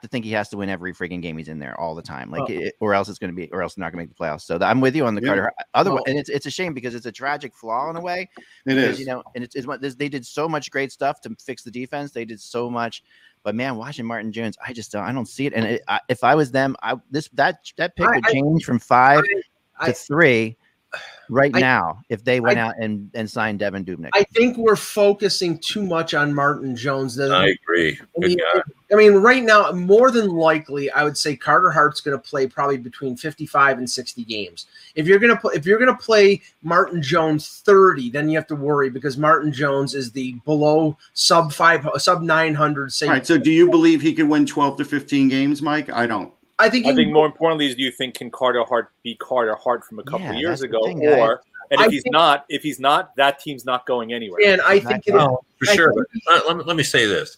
to think he has to win every freaking game he's in there all the time, or else not gonna make the playoffs. So I'm with you on the Carter. Otherwise, and it's a shame because it's a tragic flaw in a way. It is, and it's they did so much great stuff to fix the defense. They did so much, but man, watching Martin Jones, I just don't see it. And if I was them, that pick would change from 5 to 3. now if they went out and signed Devin Dubnyk? I think we're focusing too much on Martin Jones. I agree. I mean, right now, more than likely, I would say Carter Hart's going to play probably between 55 and 60 games. If you're going to play Martin Jones 30, then you have to worry, because Martin Jones is the below sub 900. All right, so do you believe he could win 12 to 15 games, Mike? I don't. I think more importantly is, do you think can Carter Hart be Carter Hart from a couple of years ago? If he's not, that team's not going anywhere. And I think for sure. Let me say this: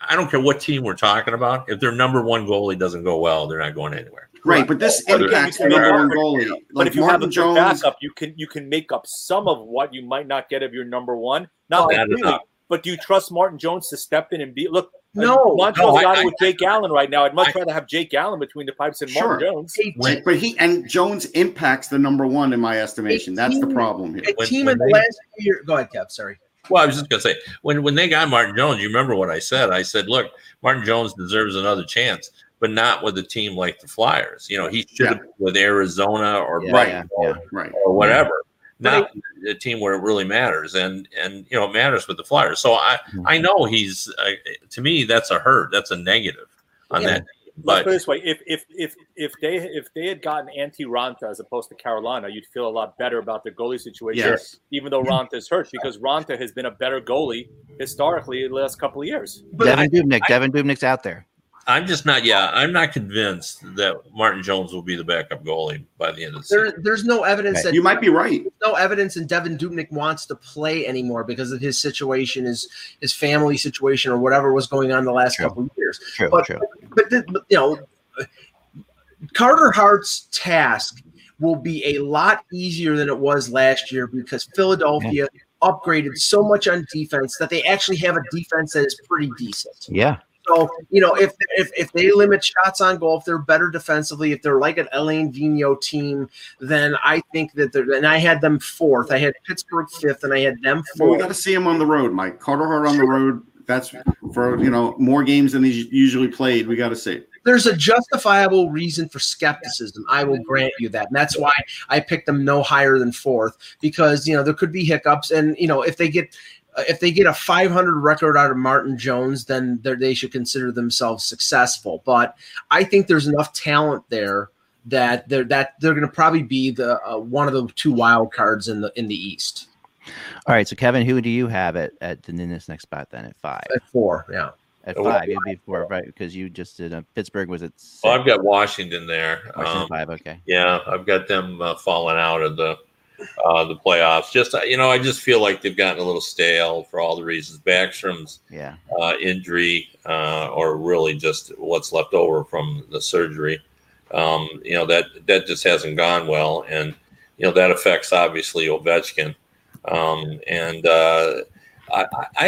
I don't care what team we're talking about. If their number one goalie doesn't go well, they're not going anywhere. Right, but this impacts the number one goalie. Like, but if you have a good backup, you can make up some of what you might not get of your number one. Not really, but do you trust Martin Jones to step in and be look? Montrose's got it with Jake Allen right now. I'd much rather have Jake Allen between the pipes than Martin Jones. But Jones impacts the number one in my estimation. That's the problem here. Go ahead, Kev. Sorry. Well, I was just going to say, when they got Martin Jones, you remember what I said? I said, look, Martin Jones deserves another chance, but not with a team like the Flyers. You know, he should have been with Arizona or Brighton or whatever. Not a team where it really matters, and you know it matters with the Flyers. So I know he's to me that's a hurt, that's a negative on that. But put it this way, if they had gotten Antti Raanta as opposed to Carolina, you'd feel a lot better about the goalie situation. Yes. Even though Ranta's hurt, because Raanta has been a better goalie historically in the last couple of years. But Devin Dubnyk's out there. I'm just not. Yeah, I'm not convinced that Martin Jones will be the backup goalie by the end of the season. There's no evidence that you might be right. No evidence, and Devin Dubnyk wants to play anymore because of his situation, his family situation, or whatever was going on the last couple of years. True. But you know, Carter Hart's task will be a lot easier than it was last year because Philadelphia upgraded so much on defense that they actually have a defense that is pretty decent. Yeah. So, you know, if they limit shots on goal, if they're better defensively, if they're like an Elaine Vigneault team, then I think that they're – and I had them fourth. I had Pittsburgh fifth, and I had them fourth. Well, we got to see him on the road, Mike. Carter Hart on the road, that's for, you know, more games than he's usually played. We got to see. There's a justifiable reason for skepticism. I will grant you that. And that's why I picked them no higher than fourth because, you know, there could be hiccups. And, you know, if they get a 500 record out of Martin Jones, then they should consider themselves successful. But I think there's enough talent there that they're going to probably be the one of the two wild cards in the East. All right, so Kevin, who do you have in this next spot then at five? At four, yeah. At five, it'd be four, right? Because you just did Pittsburgh was at six. Well, I've got Washington there. Washington five, okay. Yeah, I've got them falling out of the playoffs. Just, you know, I just feel like they've gotten a little stale for all the reasons. Backstrom's injury or really just what's left over from the surgery. You know, that just hasn't gone well. And, you know, that affects obviously Ovechkin. I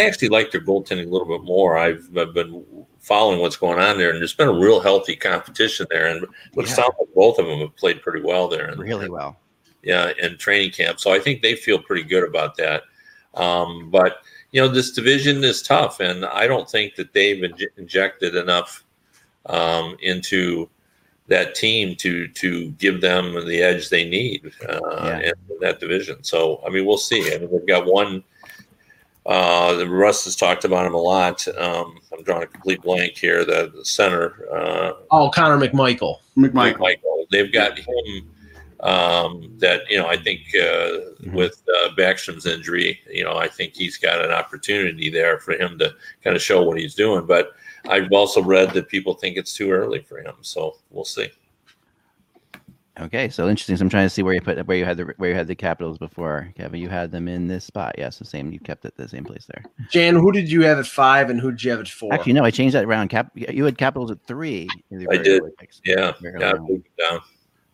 actually like their goaltending a little bit more. I've been following what's going on there, and there's been a real healthy competition there. And it sounds like both of them have played pretty well there. Really well. Yeah, and training camp. So I think they feel pretty good about that. But, you know, this division is tough, and I don't think that they've injected enough into that team to give them the edge they need in that division. So, I mean, we'll see. I mean, they've got one Russ has talked about him a lot. I'm drawing a complete blank here. The center. Connor McMichael. McMichael. They've got him. That, you know, I think with Backstrom's injury, you know, I think he's got an opportunity there for him to kind of show what he's doing. But I've also read that people think it's too early for him, so we'll see. Okay, so interesting. So I'm trying to see where you had the Capitals before, Kevin. You had them in this spot, yeah. So same, you kept it the same place there. Jan, who did you have at five, and who did you have at four? Actually, no, I changed that around. You had Capitals at three. I did. Yeah, I moved it down.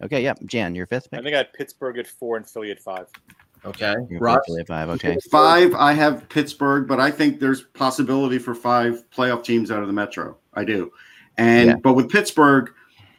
Okay, yeah. Jan, your fifth pick? I think I had Pittsburgh at four and Philly at five. Okay. Rob? Philly at five, okay. Five, I have Pittsburgh, but I think there's possibility for five playoff teams out of the Metro. I do. But with Pittsburgh,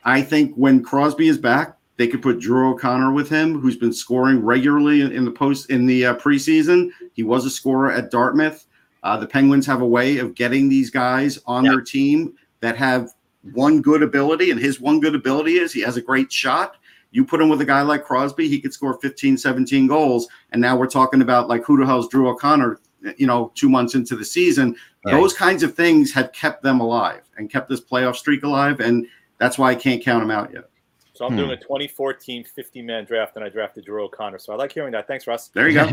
I think when Crosby is back, they could put Drew O'Connor with him, who's been scoring regularly in the preseason. He was a scorer at Dartmouth. The Penguins have a way of getting these guys on their team that have one good ability, and his one good ability is he has a great shot. You put him with a guy like Crosby, he could score 15, 17 goals. And now we're talking about like who the hell's Drew O'Connor, 2 months into the season. Right. Those kinds of things have kept them alive and kept this playoff streak alive. And that's why I can't count them out yet. So I'm doing a 2014 50-man draft, and I drafted Drew O'Connor. So I like hearing that. Thanks, Russ. There you go.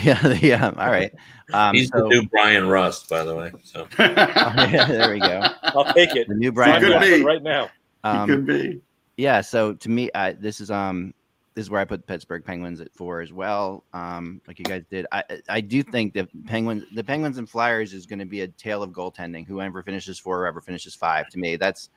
Yeah. All right. He's the new Brian Rust, by the way. So there we go. I'll take it. The new Brian Rust right now. It could be. Yeah. So to me, this is where I put Pittsburgh Penguins at 4 as well. Like you guys did. I do think that the Penguins and Flyers is going to be a tale of goaltending. Whoever finishes 4, whoever finishes 5. To me, that's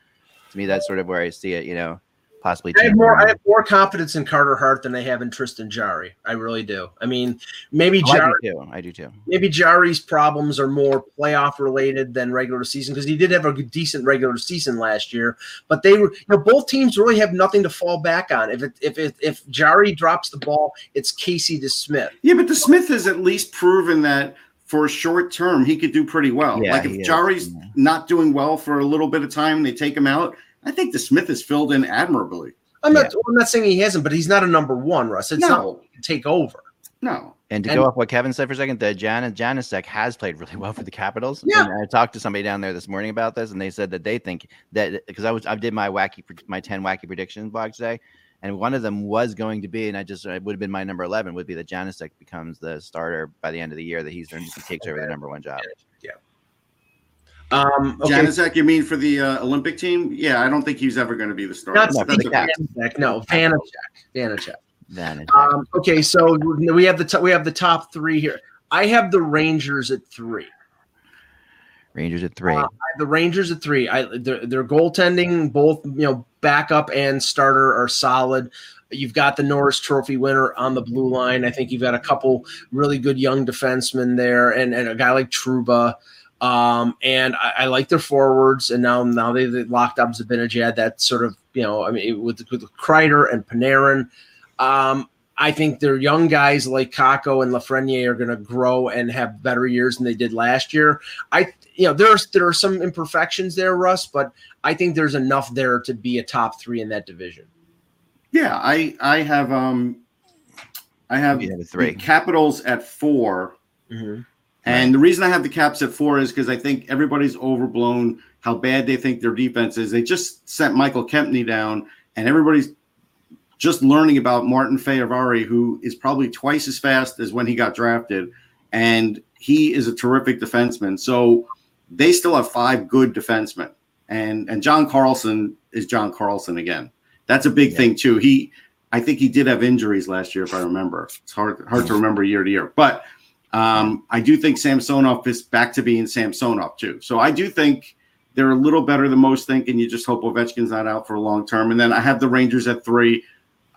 sort of where I see it. Possibly I have more confidence in Carter Hart than I have in Tristan Jarry. I really do. I mean, maybe I do too. Maybe Jarry's problems are more playoff related than regular season, because he did have a decent regular season last year. But they were, both teams really have nothing to fall back on. If Jarry drops the ball, it's Casey DeSmith. Yeah, but DeSmith has at least proven that for a short term he could do pretty well. Yeah, like if Jarry's not doing well for a little bit of time, they take him out. I think DeSmith has filled in admirably. I'm not saying he hasn't, but he's not a number one, Russ. It's not take over. No. And to go off what Kevin said for a second, the Janicek has played really well for the Capitals. Yeah. And I talked to somebody down there this morning about this, and they said that they think that, because I did my 10 wacky predictions blog today, and one of them was going to be, it would have been my number 11 would be that Janicek becomes the starter by the end of the year, that he takes over the number one job. Yeah. Janicek, you mean for the Olympic team? Yeah, I don't think he's ever going to be the starter. Vanacek. Okay, so we have the top 3 here. I have the Rangers at 3. Their goaltending, both backup and starter, are solid. You've got the Norris Trophy winner on the blue line. I think you've got a couple really good young defensemen there, and a guy like Trouba. And I like their forwards, and now they locked up Zibanejad. That sort of, with Kreider and Panarin. I think their young guys like Kakko and Lafreniere are going to grow and have better years than they did last year. There are some imperfections there, Russ, but I think there's enough there to be a top 3 in that division. Yeah, I have 3 Capitals at 4. Mm-hmm. And the reason I have the Caps at 4 is because I think everybody's overblown how bad they think their defense is. They just sent Michael Kempney down, and everybody's just learning about Martin Fehervari, who is probably twice as fast as when he got drafted, and he is a terrific defenseman. So they still have 5 good defensemen, and John Carlson is John Carlson again. That's a big thing too. I think he did have injuries last year, if I remember. It's hard to remember year to year, but. I do think Samsonov is back to being Samsonov too. So I do think they're a little better than most think, and you just hope Ovechkin's not out for a long term. And then I have the Rangers at 3.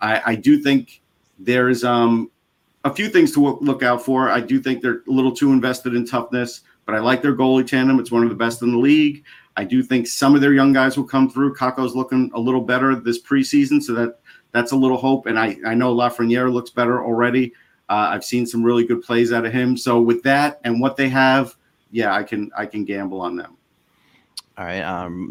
I do think there's a few things to look out for. I do think they're a little too invested in toughness, but I like their goalie tandem. It's one of the best in the league. I do think some of their young guys will come through. Kakko's looking a little better this preseason, so that's a little hope. And I know Lafreniere looks better already. I've seen some really good plays out of him. So with that and what they have, I can gamble on them. All right.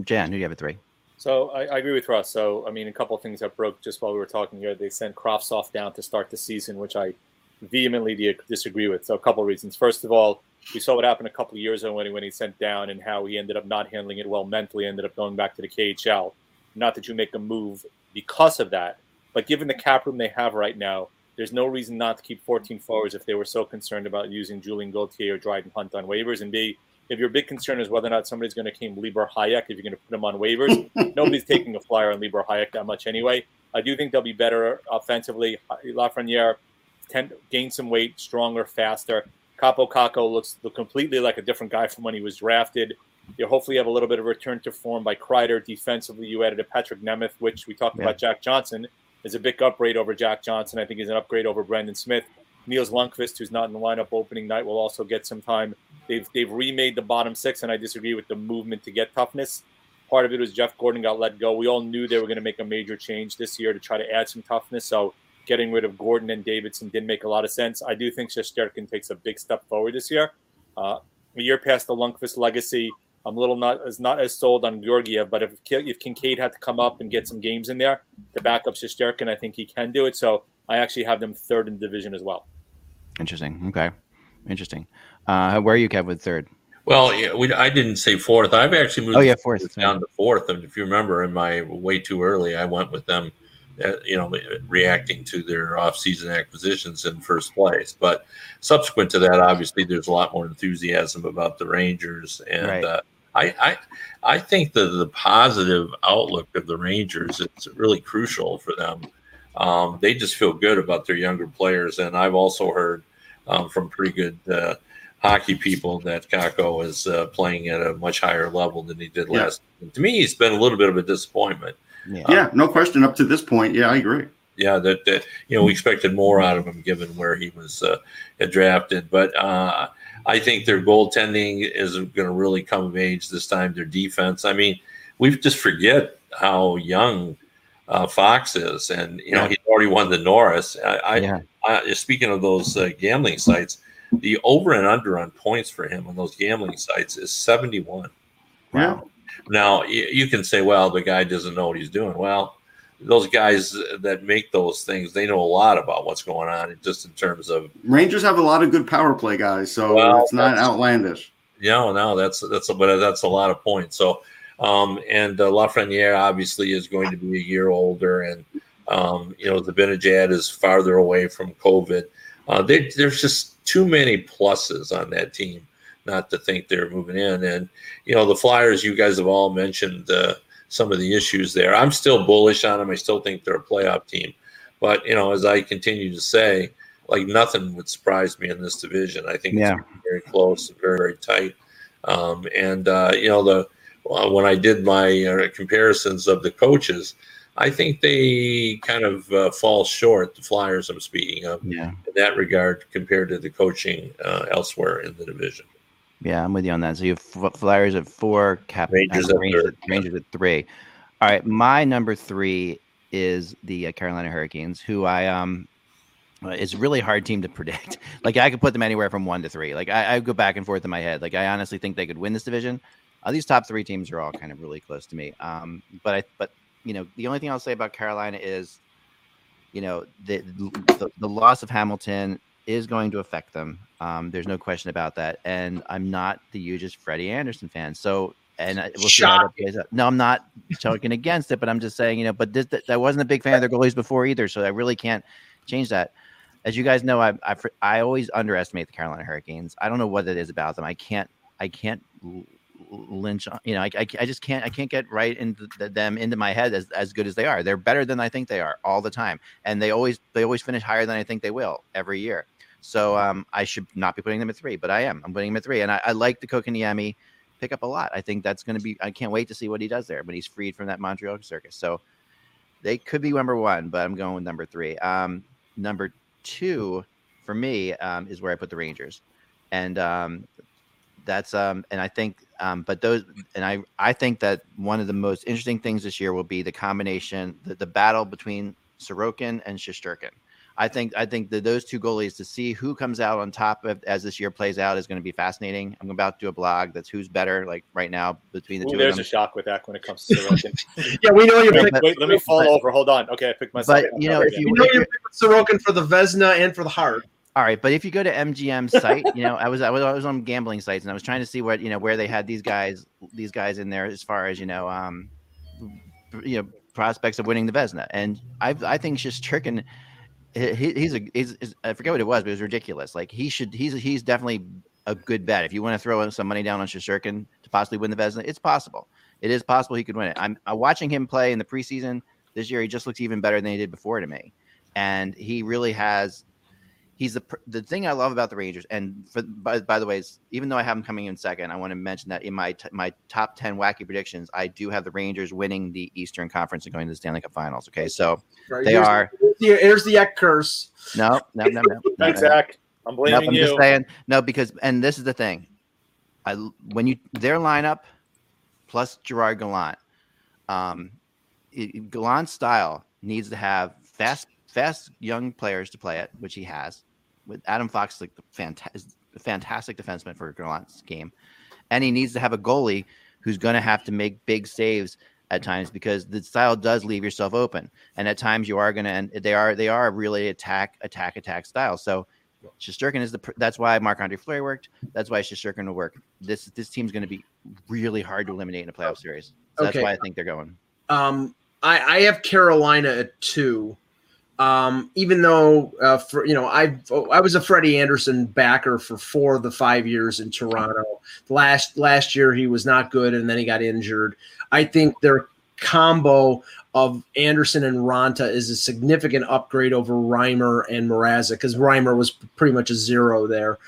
Jan, who do you have at 3? So I agree with Russ. So, a couple of things that broke just while we were talking here. They sent Kravtsov down to start the season, which I vehemently disagree with. So a couple of reasons. First of all, we saw what happened a couple of years ago when he sent down and how he ended up not handling it well mentally, ended up going back to the KHL. Not that you make a move because of that, but given the cap room they have right now, there's no reason not to keep 14 forwards if they were so concerned about using Julien Gaultier or Dryden Hunt on waivers. And B, if your big concern is whether or not somebody's going to claim Libor Hájek, if you're going to put him on waivers, nobody's taking a flyer on Libor Hájek that much anyway. I do think they'll be better offensively. Lafreniere gained some weight, stronger, faster. Kakko looks completely like a different guy from when he was drafted. You hopefully have a little bit of return to form by Kreider. Defensively, you added a Patrick Nemeth, which we talked about Jack Johnson. Is a big upgrade over Jack Johnson. I think he's an upgrade over Brendan Smith. Niels Lundqvist, who's not in the lineup opening night, will also get some time. They've remade the bottom 6, and I disagree with the movement to get toughness. Part of it was Jeff Gordon got let go. We all knew they were going to make a major change this year to try to add some toughness, so getting rid of Gordon and Davidson didn't make a lot of sense. I do think Shesterkin takes a big step forward this year. A year past the Lundqvist legacy, I'm a little not as sold on Georgiev, but if Kincaid had to come up and get some games in there to back up Shesterkin, I think he can do it. So I actually have them third in the division as well. Interesting. Okay. Interesting. Where are you, Kev, with third? Well, I didn't say fourth. I've actually moved fourth down to fourth. And if you remember, in my way too early, I went with them, reacting to their offseason acquisitions in first place. But subsequent to that, obviously, there's a lot more enthusiasm about the Rangers. And right. I think that the positive outlook of the Rangers is really crucial for them. They just feel good about their younger players. And I've also heard from pretty good hockey people that Kakko is playing at a much higher level than he did last season. To me, he's been a little bit of a disappointment. Yeah, no question. Up to this point, yeah, I agree. Yeah, that we expected more out of him given where he was drafted. But I think their goaltending is going to really come of age this time, their defense. I mean, we just forget how young Fox is. And, he's already won the Norris. Speaking of those gambling sites, the over and under on points for him on those gambling sites is 71. Wow. Now, you can say, well, the guy doesn't know what he's doing. Well, those guys that make those things, they know a lot about what's going on just in terms of – Rangers have a lot of good power play guys, so it's not outlandish. Yeah, no, that's a lot of points. So, Lafreniere obviously is going to be a year older, and, Zibanejad is farther away from COVID. There's just – too many pluses on that team not to think they're moving in. And, the Flyers, you guys have all mentioned some of the issues there. I'm still bullish on them. I still think they're a playoff team. But, as I continue to say, like nothing would surprise me in this division. I think it's very close and very, very tight. When I did my comparisons of the coaches, I think they kind of fall short, the Flyers I'm speaking of, in that regard compared to the coaching elsewhere in the division. Yeah, I'm with you on that. So you have Flyers at 4, Rangers at 3. All right, my number 3 is the Carolina Hurricanes, who it's a really hard team to predict. Like, I could put them anywhere from 1 to 3. Like, I go back and forth in my head. Like, I honestly think they could win this division. These top 3 teams are all kind of really close to me. The only thing I'll say about Carolina is, the loss of Hamilton is going to affect them. There's no question about that. And I'm not the hugest Freddie Anderson fan. So, we'll see how that plays out. No, I'm not talking against it, but I'm just saying, but I wasn't a big fan of their goalies before either. So I really can't change that. As you guys know, I always underestimate the Carolina Hurricanes. I don't know what it is about them. I can't Lynch, I just can't get right into them into my head as good as they are. They're better than I think they are all the time, and they always finish higher than I think they will every year. So I should not be putting them at 3, but I am. I'm putting them at 3, and I like the Kokoniemi pick up a lot. I think that's going to be. I can't wait to see what he does there when he's freed from that Montreal circus. So they could be number 1, but I'm going with number 3. Number 2 for me is where I put the Rangers, and that's and I think. But those, and I think that one of the most interesting things this year will be the combination, the battle between Sorokin and Shesterkin. I think that those two goalies, to see who comes out on top of, as this year plays out, is going to be fascinating. I'm about to do a blog that's who's better, like right now between the two. There's of them. A shock with that when it comes to Sorokin. Yeah, we know you're. Wait, let me fall over. Hold on. Okay, I picked myself. But you're Sorokin for the Vezina and for the Hart. All right, but if you go to MGM's site, I was on gambling sites, and I was trying to see what where they had these guys in there as far as prospects of winning the Vezina, and I think Shesterkin, he's I forget what it was, but it was ridiculous. Like he's definitely a good bet. If you want to throw some money down on Shesterkin to possibly win the Vezina, it's possible. It is possible he could win it. I'm watching him play in the preseason this year. He just looks even better than he did before to me, and he really has. He's the thing I love about the Rangers, and by the way, even though I have them coming in second, I want to mention that in my top 10 wacky predictions, I do have the Rangers winning the Eastern Conference and going to the Stanley Cup Finals. Okay, so right, they are. Here's the Eck curse. No. Thanks, Zach. I'm blaming you. I'm just saying no because, and this is the thing, their lineup plus Gerard Gallant, Gallant's style needs to have fast young players to play it, which he has. With Adam Fox, like the fantastic defenseman for Gallant's game, and he needs to have a goalie who's going to have to make big saves at times, because the style does leave yourself open, and at times you are going to end. They are really attack style. So Shesterkin is that's why Marc-Andre Fleury worked. That's why Shesterkin will work. This team's going to be really hard to eliminate in a playoff series. So okay. That's why I think they're going. I have Carolina at 2. Even though, I was a Freddie Andersen backer for 4 of the 5 years in Toronto. Last year he was not good, and then he got injured. I think their combo of Andersen and Raanta is a significant upgrade over Reimer and Mrazek, because Reimer was pretty much a zero there.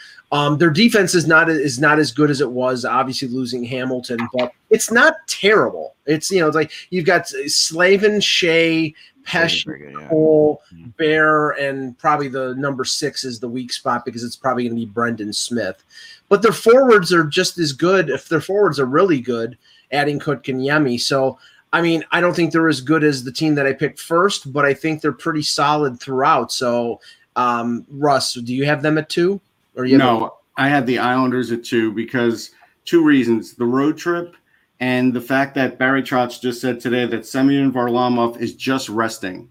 Their defense is not as good as it was, obviously losing Hamilton, but it's not terrible. It's it's like you've got Slavin, Shea, Pesci, Cole, Bear, and probably the number 6 is the weak spot, because it's probably going to be Brendan Smith. But their forwards are just as good, if their forwards are really good, adding Kotkaniemi. So, I mean, I don't think they're as good as the team that I picked first, but I think they're pretty solid throughout. So, Russ, do you have them at 2? Or you have I had the Islanders at 2 because 2 reasons. The road trip, and the fact that Barry Trotz just said today that Semyon Varlamov is just resting.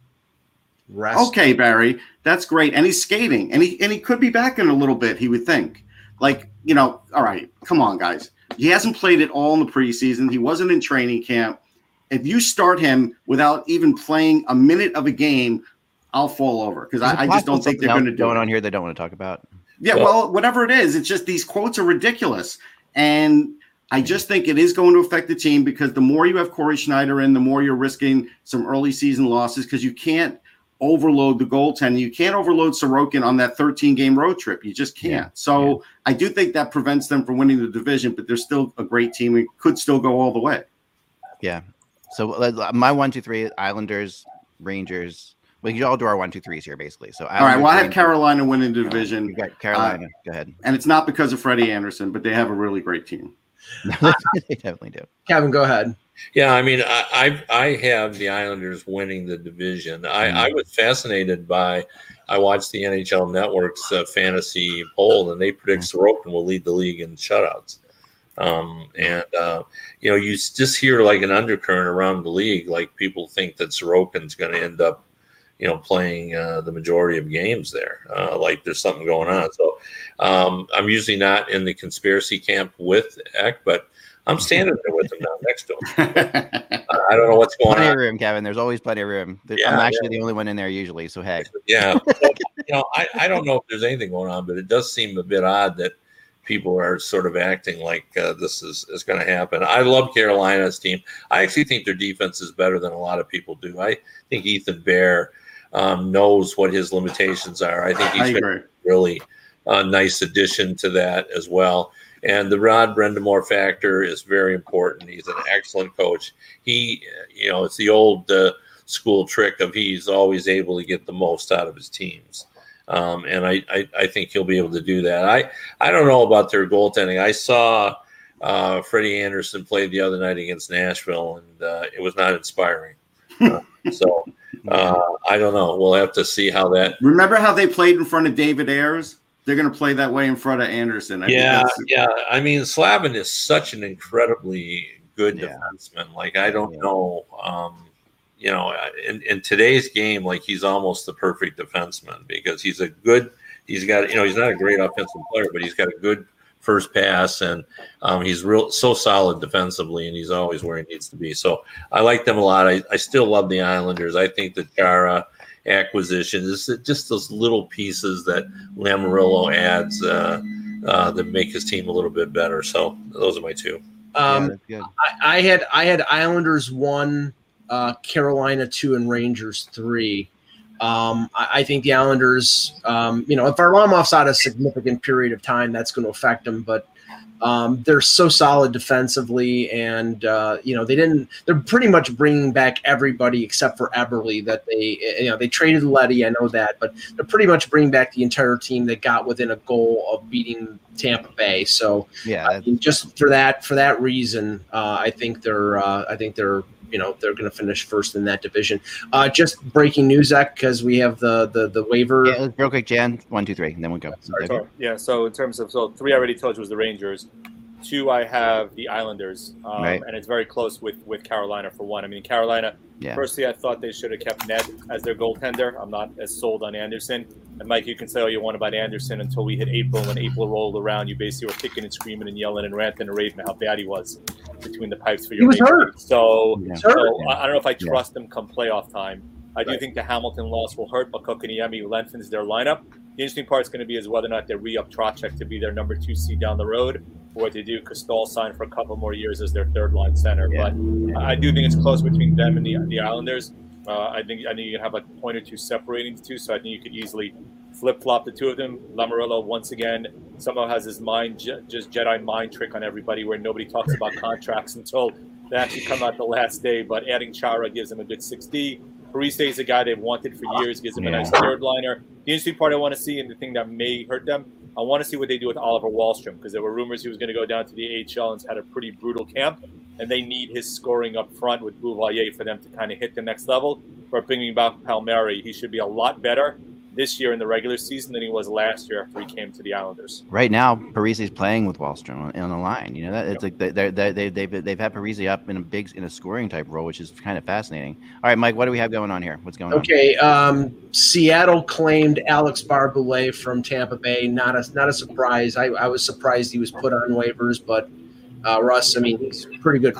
Okay, Barry, that's great. And he's skating. And he could be back in a little bit, he would think. All right, come on, guys. He hasn't played at all in the preseason. He wasn't in training camp. If you start him without even playing a minute of a game, I'll fall over, because I just don't think they're going to do it. Going on here they don't want to talk about. Yeah, well, whatever it is, it's just these quotes are ridiculous. And I just think it is going to affect the team, because the more you have Corey Schneider in, the more you're risking some early season losses, because you can't overload the goaltender. You can't overload Sorokin on that 13-game road trip. You just can't. Yeah. So I do think that prevents them from winning the division, but they're still a great team. We could still go all the way. Yeah. So my 1, 2, 3, Islanders, Rangers. We can all do our 1, 2, 3s here, basically. So Islanders, all right. Well, I have Carolina winning the division. You got Carolina. Go ahead. And it's not because of Freddie Andersen, but they have a really great team. They definitely do. Kevin, go ahead. Yeah, I mean, I have the Islanders winning the division. I was fascinated by – I watched the NHL Network's fantasy poll, and they predict Sorokin will lead the league in shutouts. You just hear like an undercurrent around the league, like people think that Sorokin's going to end up, playing the majority of games there, like there's something going on. So I'm usually not in the conspiracy camp with Eck, but I'm standing there with him now next to him. I don't know what's going on. Plenty of room, Kevin. There's always plenty of room. I'm actually the only one in there usually, so hey. Yeah. So, I don't know if there's anything going on, but it does seem a bit odd that people are sort of acting like this is going to happen. I love Carolina's team. I actually think their defense is better than a lot of people do. I think Ethan Bear knows what his limitations are. I think he's been really nice addition to that as well. And the Rod Brindamore factor is very important. He's an excellent coach. He, it's the old school trick of he's always able to get the most out of his teams. And I think he'll be able to do that. I don't know about their goaltending. I saw Freddie Andersen play the other night against Nashville, and it was not inspiring. So I don't know. We'll have to see how that – Remember how they played in front of David Ayers? They're going to play that way in front of Andersen. I mean, Slavin is such an incredibly good defenseman. Like, I don't know – in today's game, like he's almost the perfect defenseman because he's not a great offensive player, but he's got a good first pass and he's so solid defensively, and he's always where he needs to be. So I like them a lot. I still love the Islanders. I think the Chara acquisition is just those little pieces that Lamoriello adds that make his team a little bit better. So those are my 2. I had Islanders 1. Carolina 2 and Rangers 3. I think the Islanders, if Varlamov's out a significant period of time, that's going to affect them. But they're so solid defensively, and they're pretty much bringing back everybody except for Eberle that they traded Leddy. I know that, but they're pretty much bringing back the entire team that got within a goal of beating Tampa Bay. So I mean, just for that reason, I think they're. They're going to finish first in that division. Just breaking news, Zach, because we have the waiver. Yeah, real quick, Jan, 1, 2, 3, and then we'll go. Sorry, so in terms of 3, I already told you was the Rangers. Two, I have the Islanders, right. And it's very close with Carolina for one. I mean, Carolina, firstly, I thought they should have kept Ned as their goaltender. I'm not as sold on Anderson. And, Mike, you can say all you want about Anderson until we hit April. When April rolled around, you basically were kicking and screaming and yelling and ranting and raving how bad he was between the pipes for your April. So I don't know if I trust him come playoff time. I do think the Hamilton loss will hurt, but Kokoniemi lengthens their lineup. The interesting part is going to be is whether or not they re-up Trocheck to be their number two seed down the road, or what they do. Kostal signed for a couple more years as their third line center. But I do think it's close between them and the Islanders. I think you can have like a point or two separating the two, so I think you could easily flip-flop the two of them. Lamoriello, once again, somehow has his mind, just Jedi mind trick on everybody where nobody talks about contracts until they actually come out the last day. But adding Chara gives him a good 6D. Parise is a guy they've wanted for years, gives him a nice third liner. The interesting part I want to see, and the thing that may hurt them, I want to see what they do with Oliver Wahlstrom, because there were rumors he was going to go down to the AHL and had a pretty brutal camp, and they need his scoring up front with Bouvier for them to kind of hit the next level. For bringing back Palmieri, he should be a lot better this year in the regular season than he was last year after he came to the Islanders. Right now, Parisi's playing with Wahlstrom on the line. You know, that it's like they've had Parisi up in a scoring type role, which is kind of fascinating. All right, Mike, what do we have going on here? What's going on? Okay, Seattle claimed Alex Barboulet from Tampa Bay. Not a surprise. I was surprised he was put on waivers, but Russ, I mean, he's pretty good.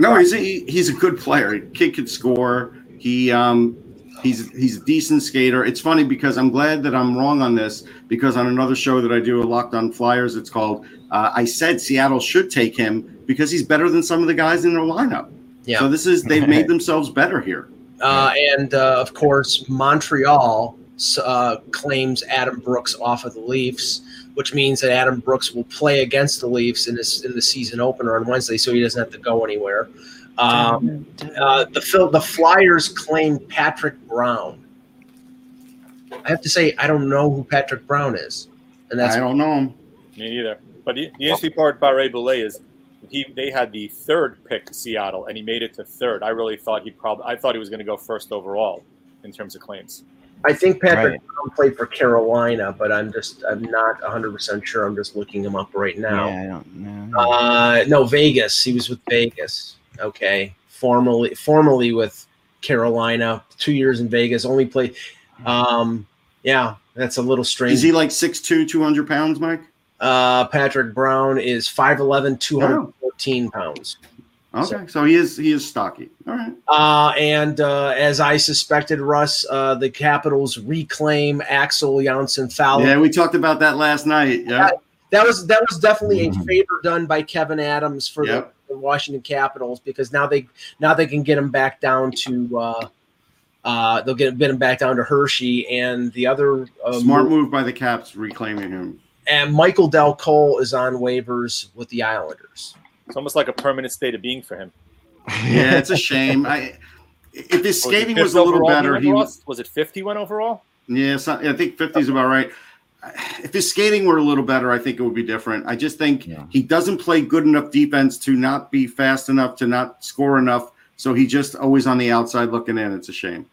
No, he's a good player. Kid could score. He's a decent skater. It's funny because I'm glad that I'm wrong on this, because on another show that I do, Locked on Flyers, it's called, I said Seattle should take him because he's better than some of the guys in their lineup. Yeah. So they've made themselves better here. Of course, Montreal claims Adam Brooks off of the Leafs, which means that Adam Brooks will play against the Leafs in the season opener on Wednesday, so he doesn't have to go anywhere. The Flyers claimed Patrick Brown. I have to say, I don't know who Patrick Brown is, and that's I don't know him. Me neither. But the interesting part about Ray Boulay is they had the third pick, Seattle, and he made it to third. I really thought I thought he was going to go first overall in terms of claims. I think Patrick Brown played for Carolina, but I'm not 100% sure. I'm just looking him up right now. Yeah, I don't know. No, Vegas. He was with Vegas. Okay, formerly with Carolina, 2 years in Vegas, only played. That's a little strange. Is he like 6'2", 200 pounds, Mike? Patrick Brown is 5'11", 214 pounds. Okay, so he is stocky. All right. As I suspected, Russ, the Capitals reclaim Axel Jonsson-Fallinger. Yeah, we talked about that last night. Yeah, that was definitely a favor done by Kevin Adams for the Washington Capitals, because now they can get them back down to they'll get them back down to Hershey, and the other smart move by the Caps reclaiming him. And Michael Del Cole is on waivers with the Islanders. It's almost like a permanent state of being for him. Yeah, it's a shame. If his skating was a little better, he was it 51 overall? Yeah, I think 50 is about right. If his skating were a little better, I think it would be different. I just think he doesn't play good enough defense to not be fast enough, to not score enough. So he just always on the outside looking in. It's a shame.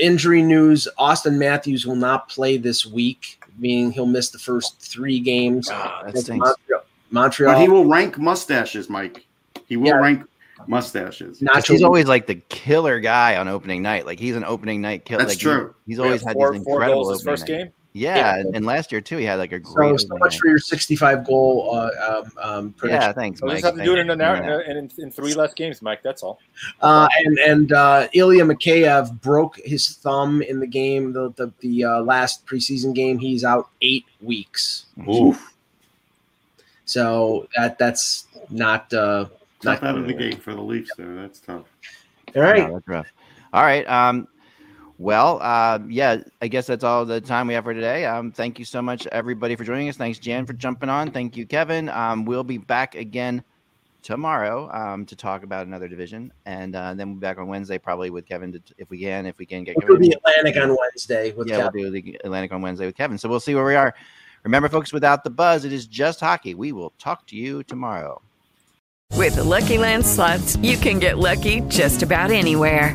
Injury news. Austin Matthews will not play this week, meaning he'll miss the first three games. Montreal. But he will rank mustaches, Mike. He will rank mustaches. He's always like the killer guy on opening night. Like he's an opening night killer. That's true. He's always had these incredible goals his first game. Yeah, and last year, too, he had like a great So much for your 65-goal prediction. Yeah, thanks, Mike. We'll just have to do it in an hour and in three less games, Mike. That's all. Ilya Mikheyev broke his thumb in the game, the last preseason game. He's out 8 weeks. Oof. So that's not – Tough out of the gate for the Leafs, though. That's tough. All right. No, that's rough. All right. Well, I guess that's all the time we have for today. Thank you so much, everybody, for joining us. Thanks, Jan, for jumping on. Thank you, Kevin. We'll be back again tomorrow to talk about another division, and then we'll be back on Wednesday probably with Kevin if we can get Kevin. We'll do the Atlantic on Wednesday with Kevin. Yeah, we'll do the Atlantic on Wednesday with Kevin. So we'll see where we are. Remember, folks, without the buzz, it is just hockey. We will talk to you tomorrow. With the Lucky Land Slots, you can get lucky just about anywhere.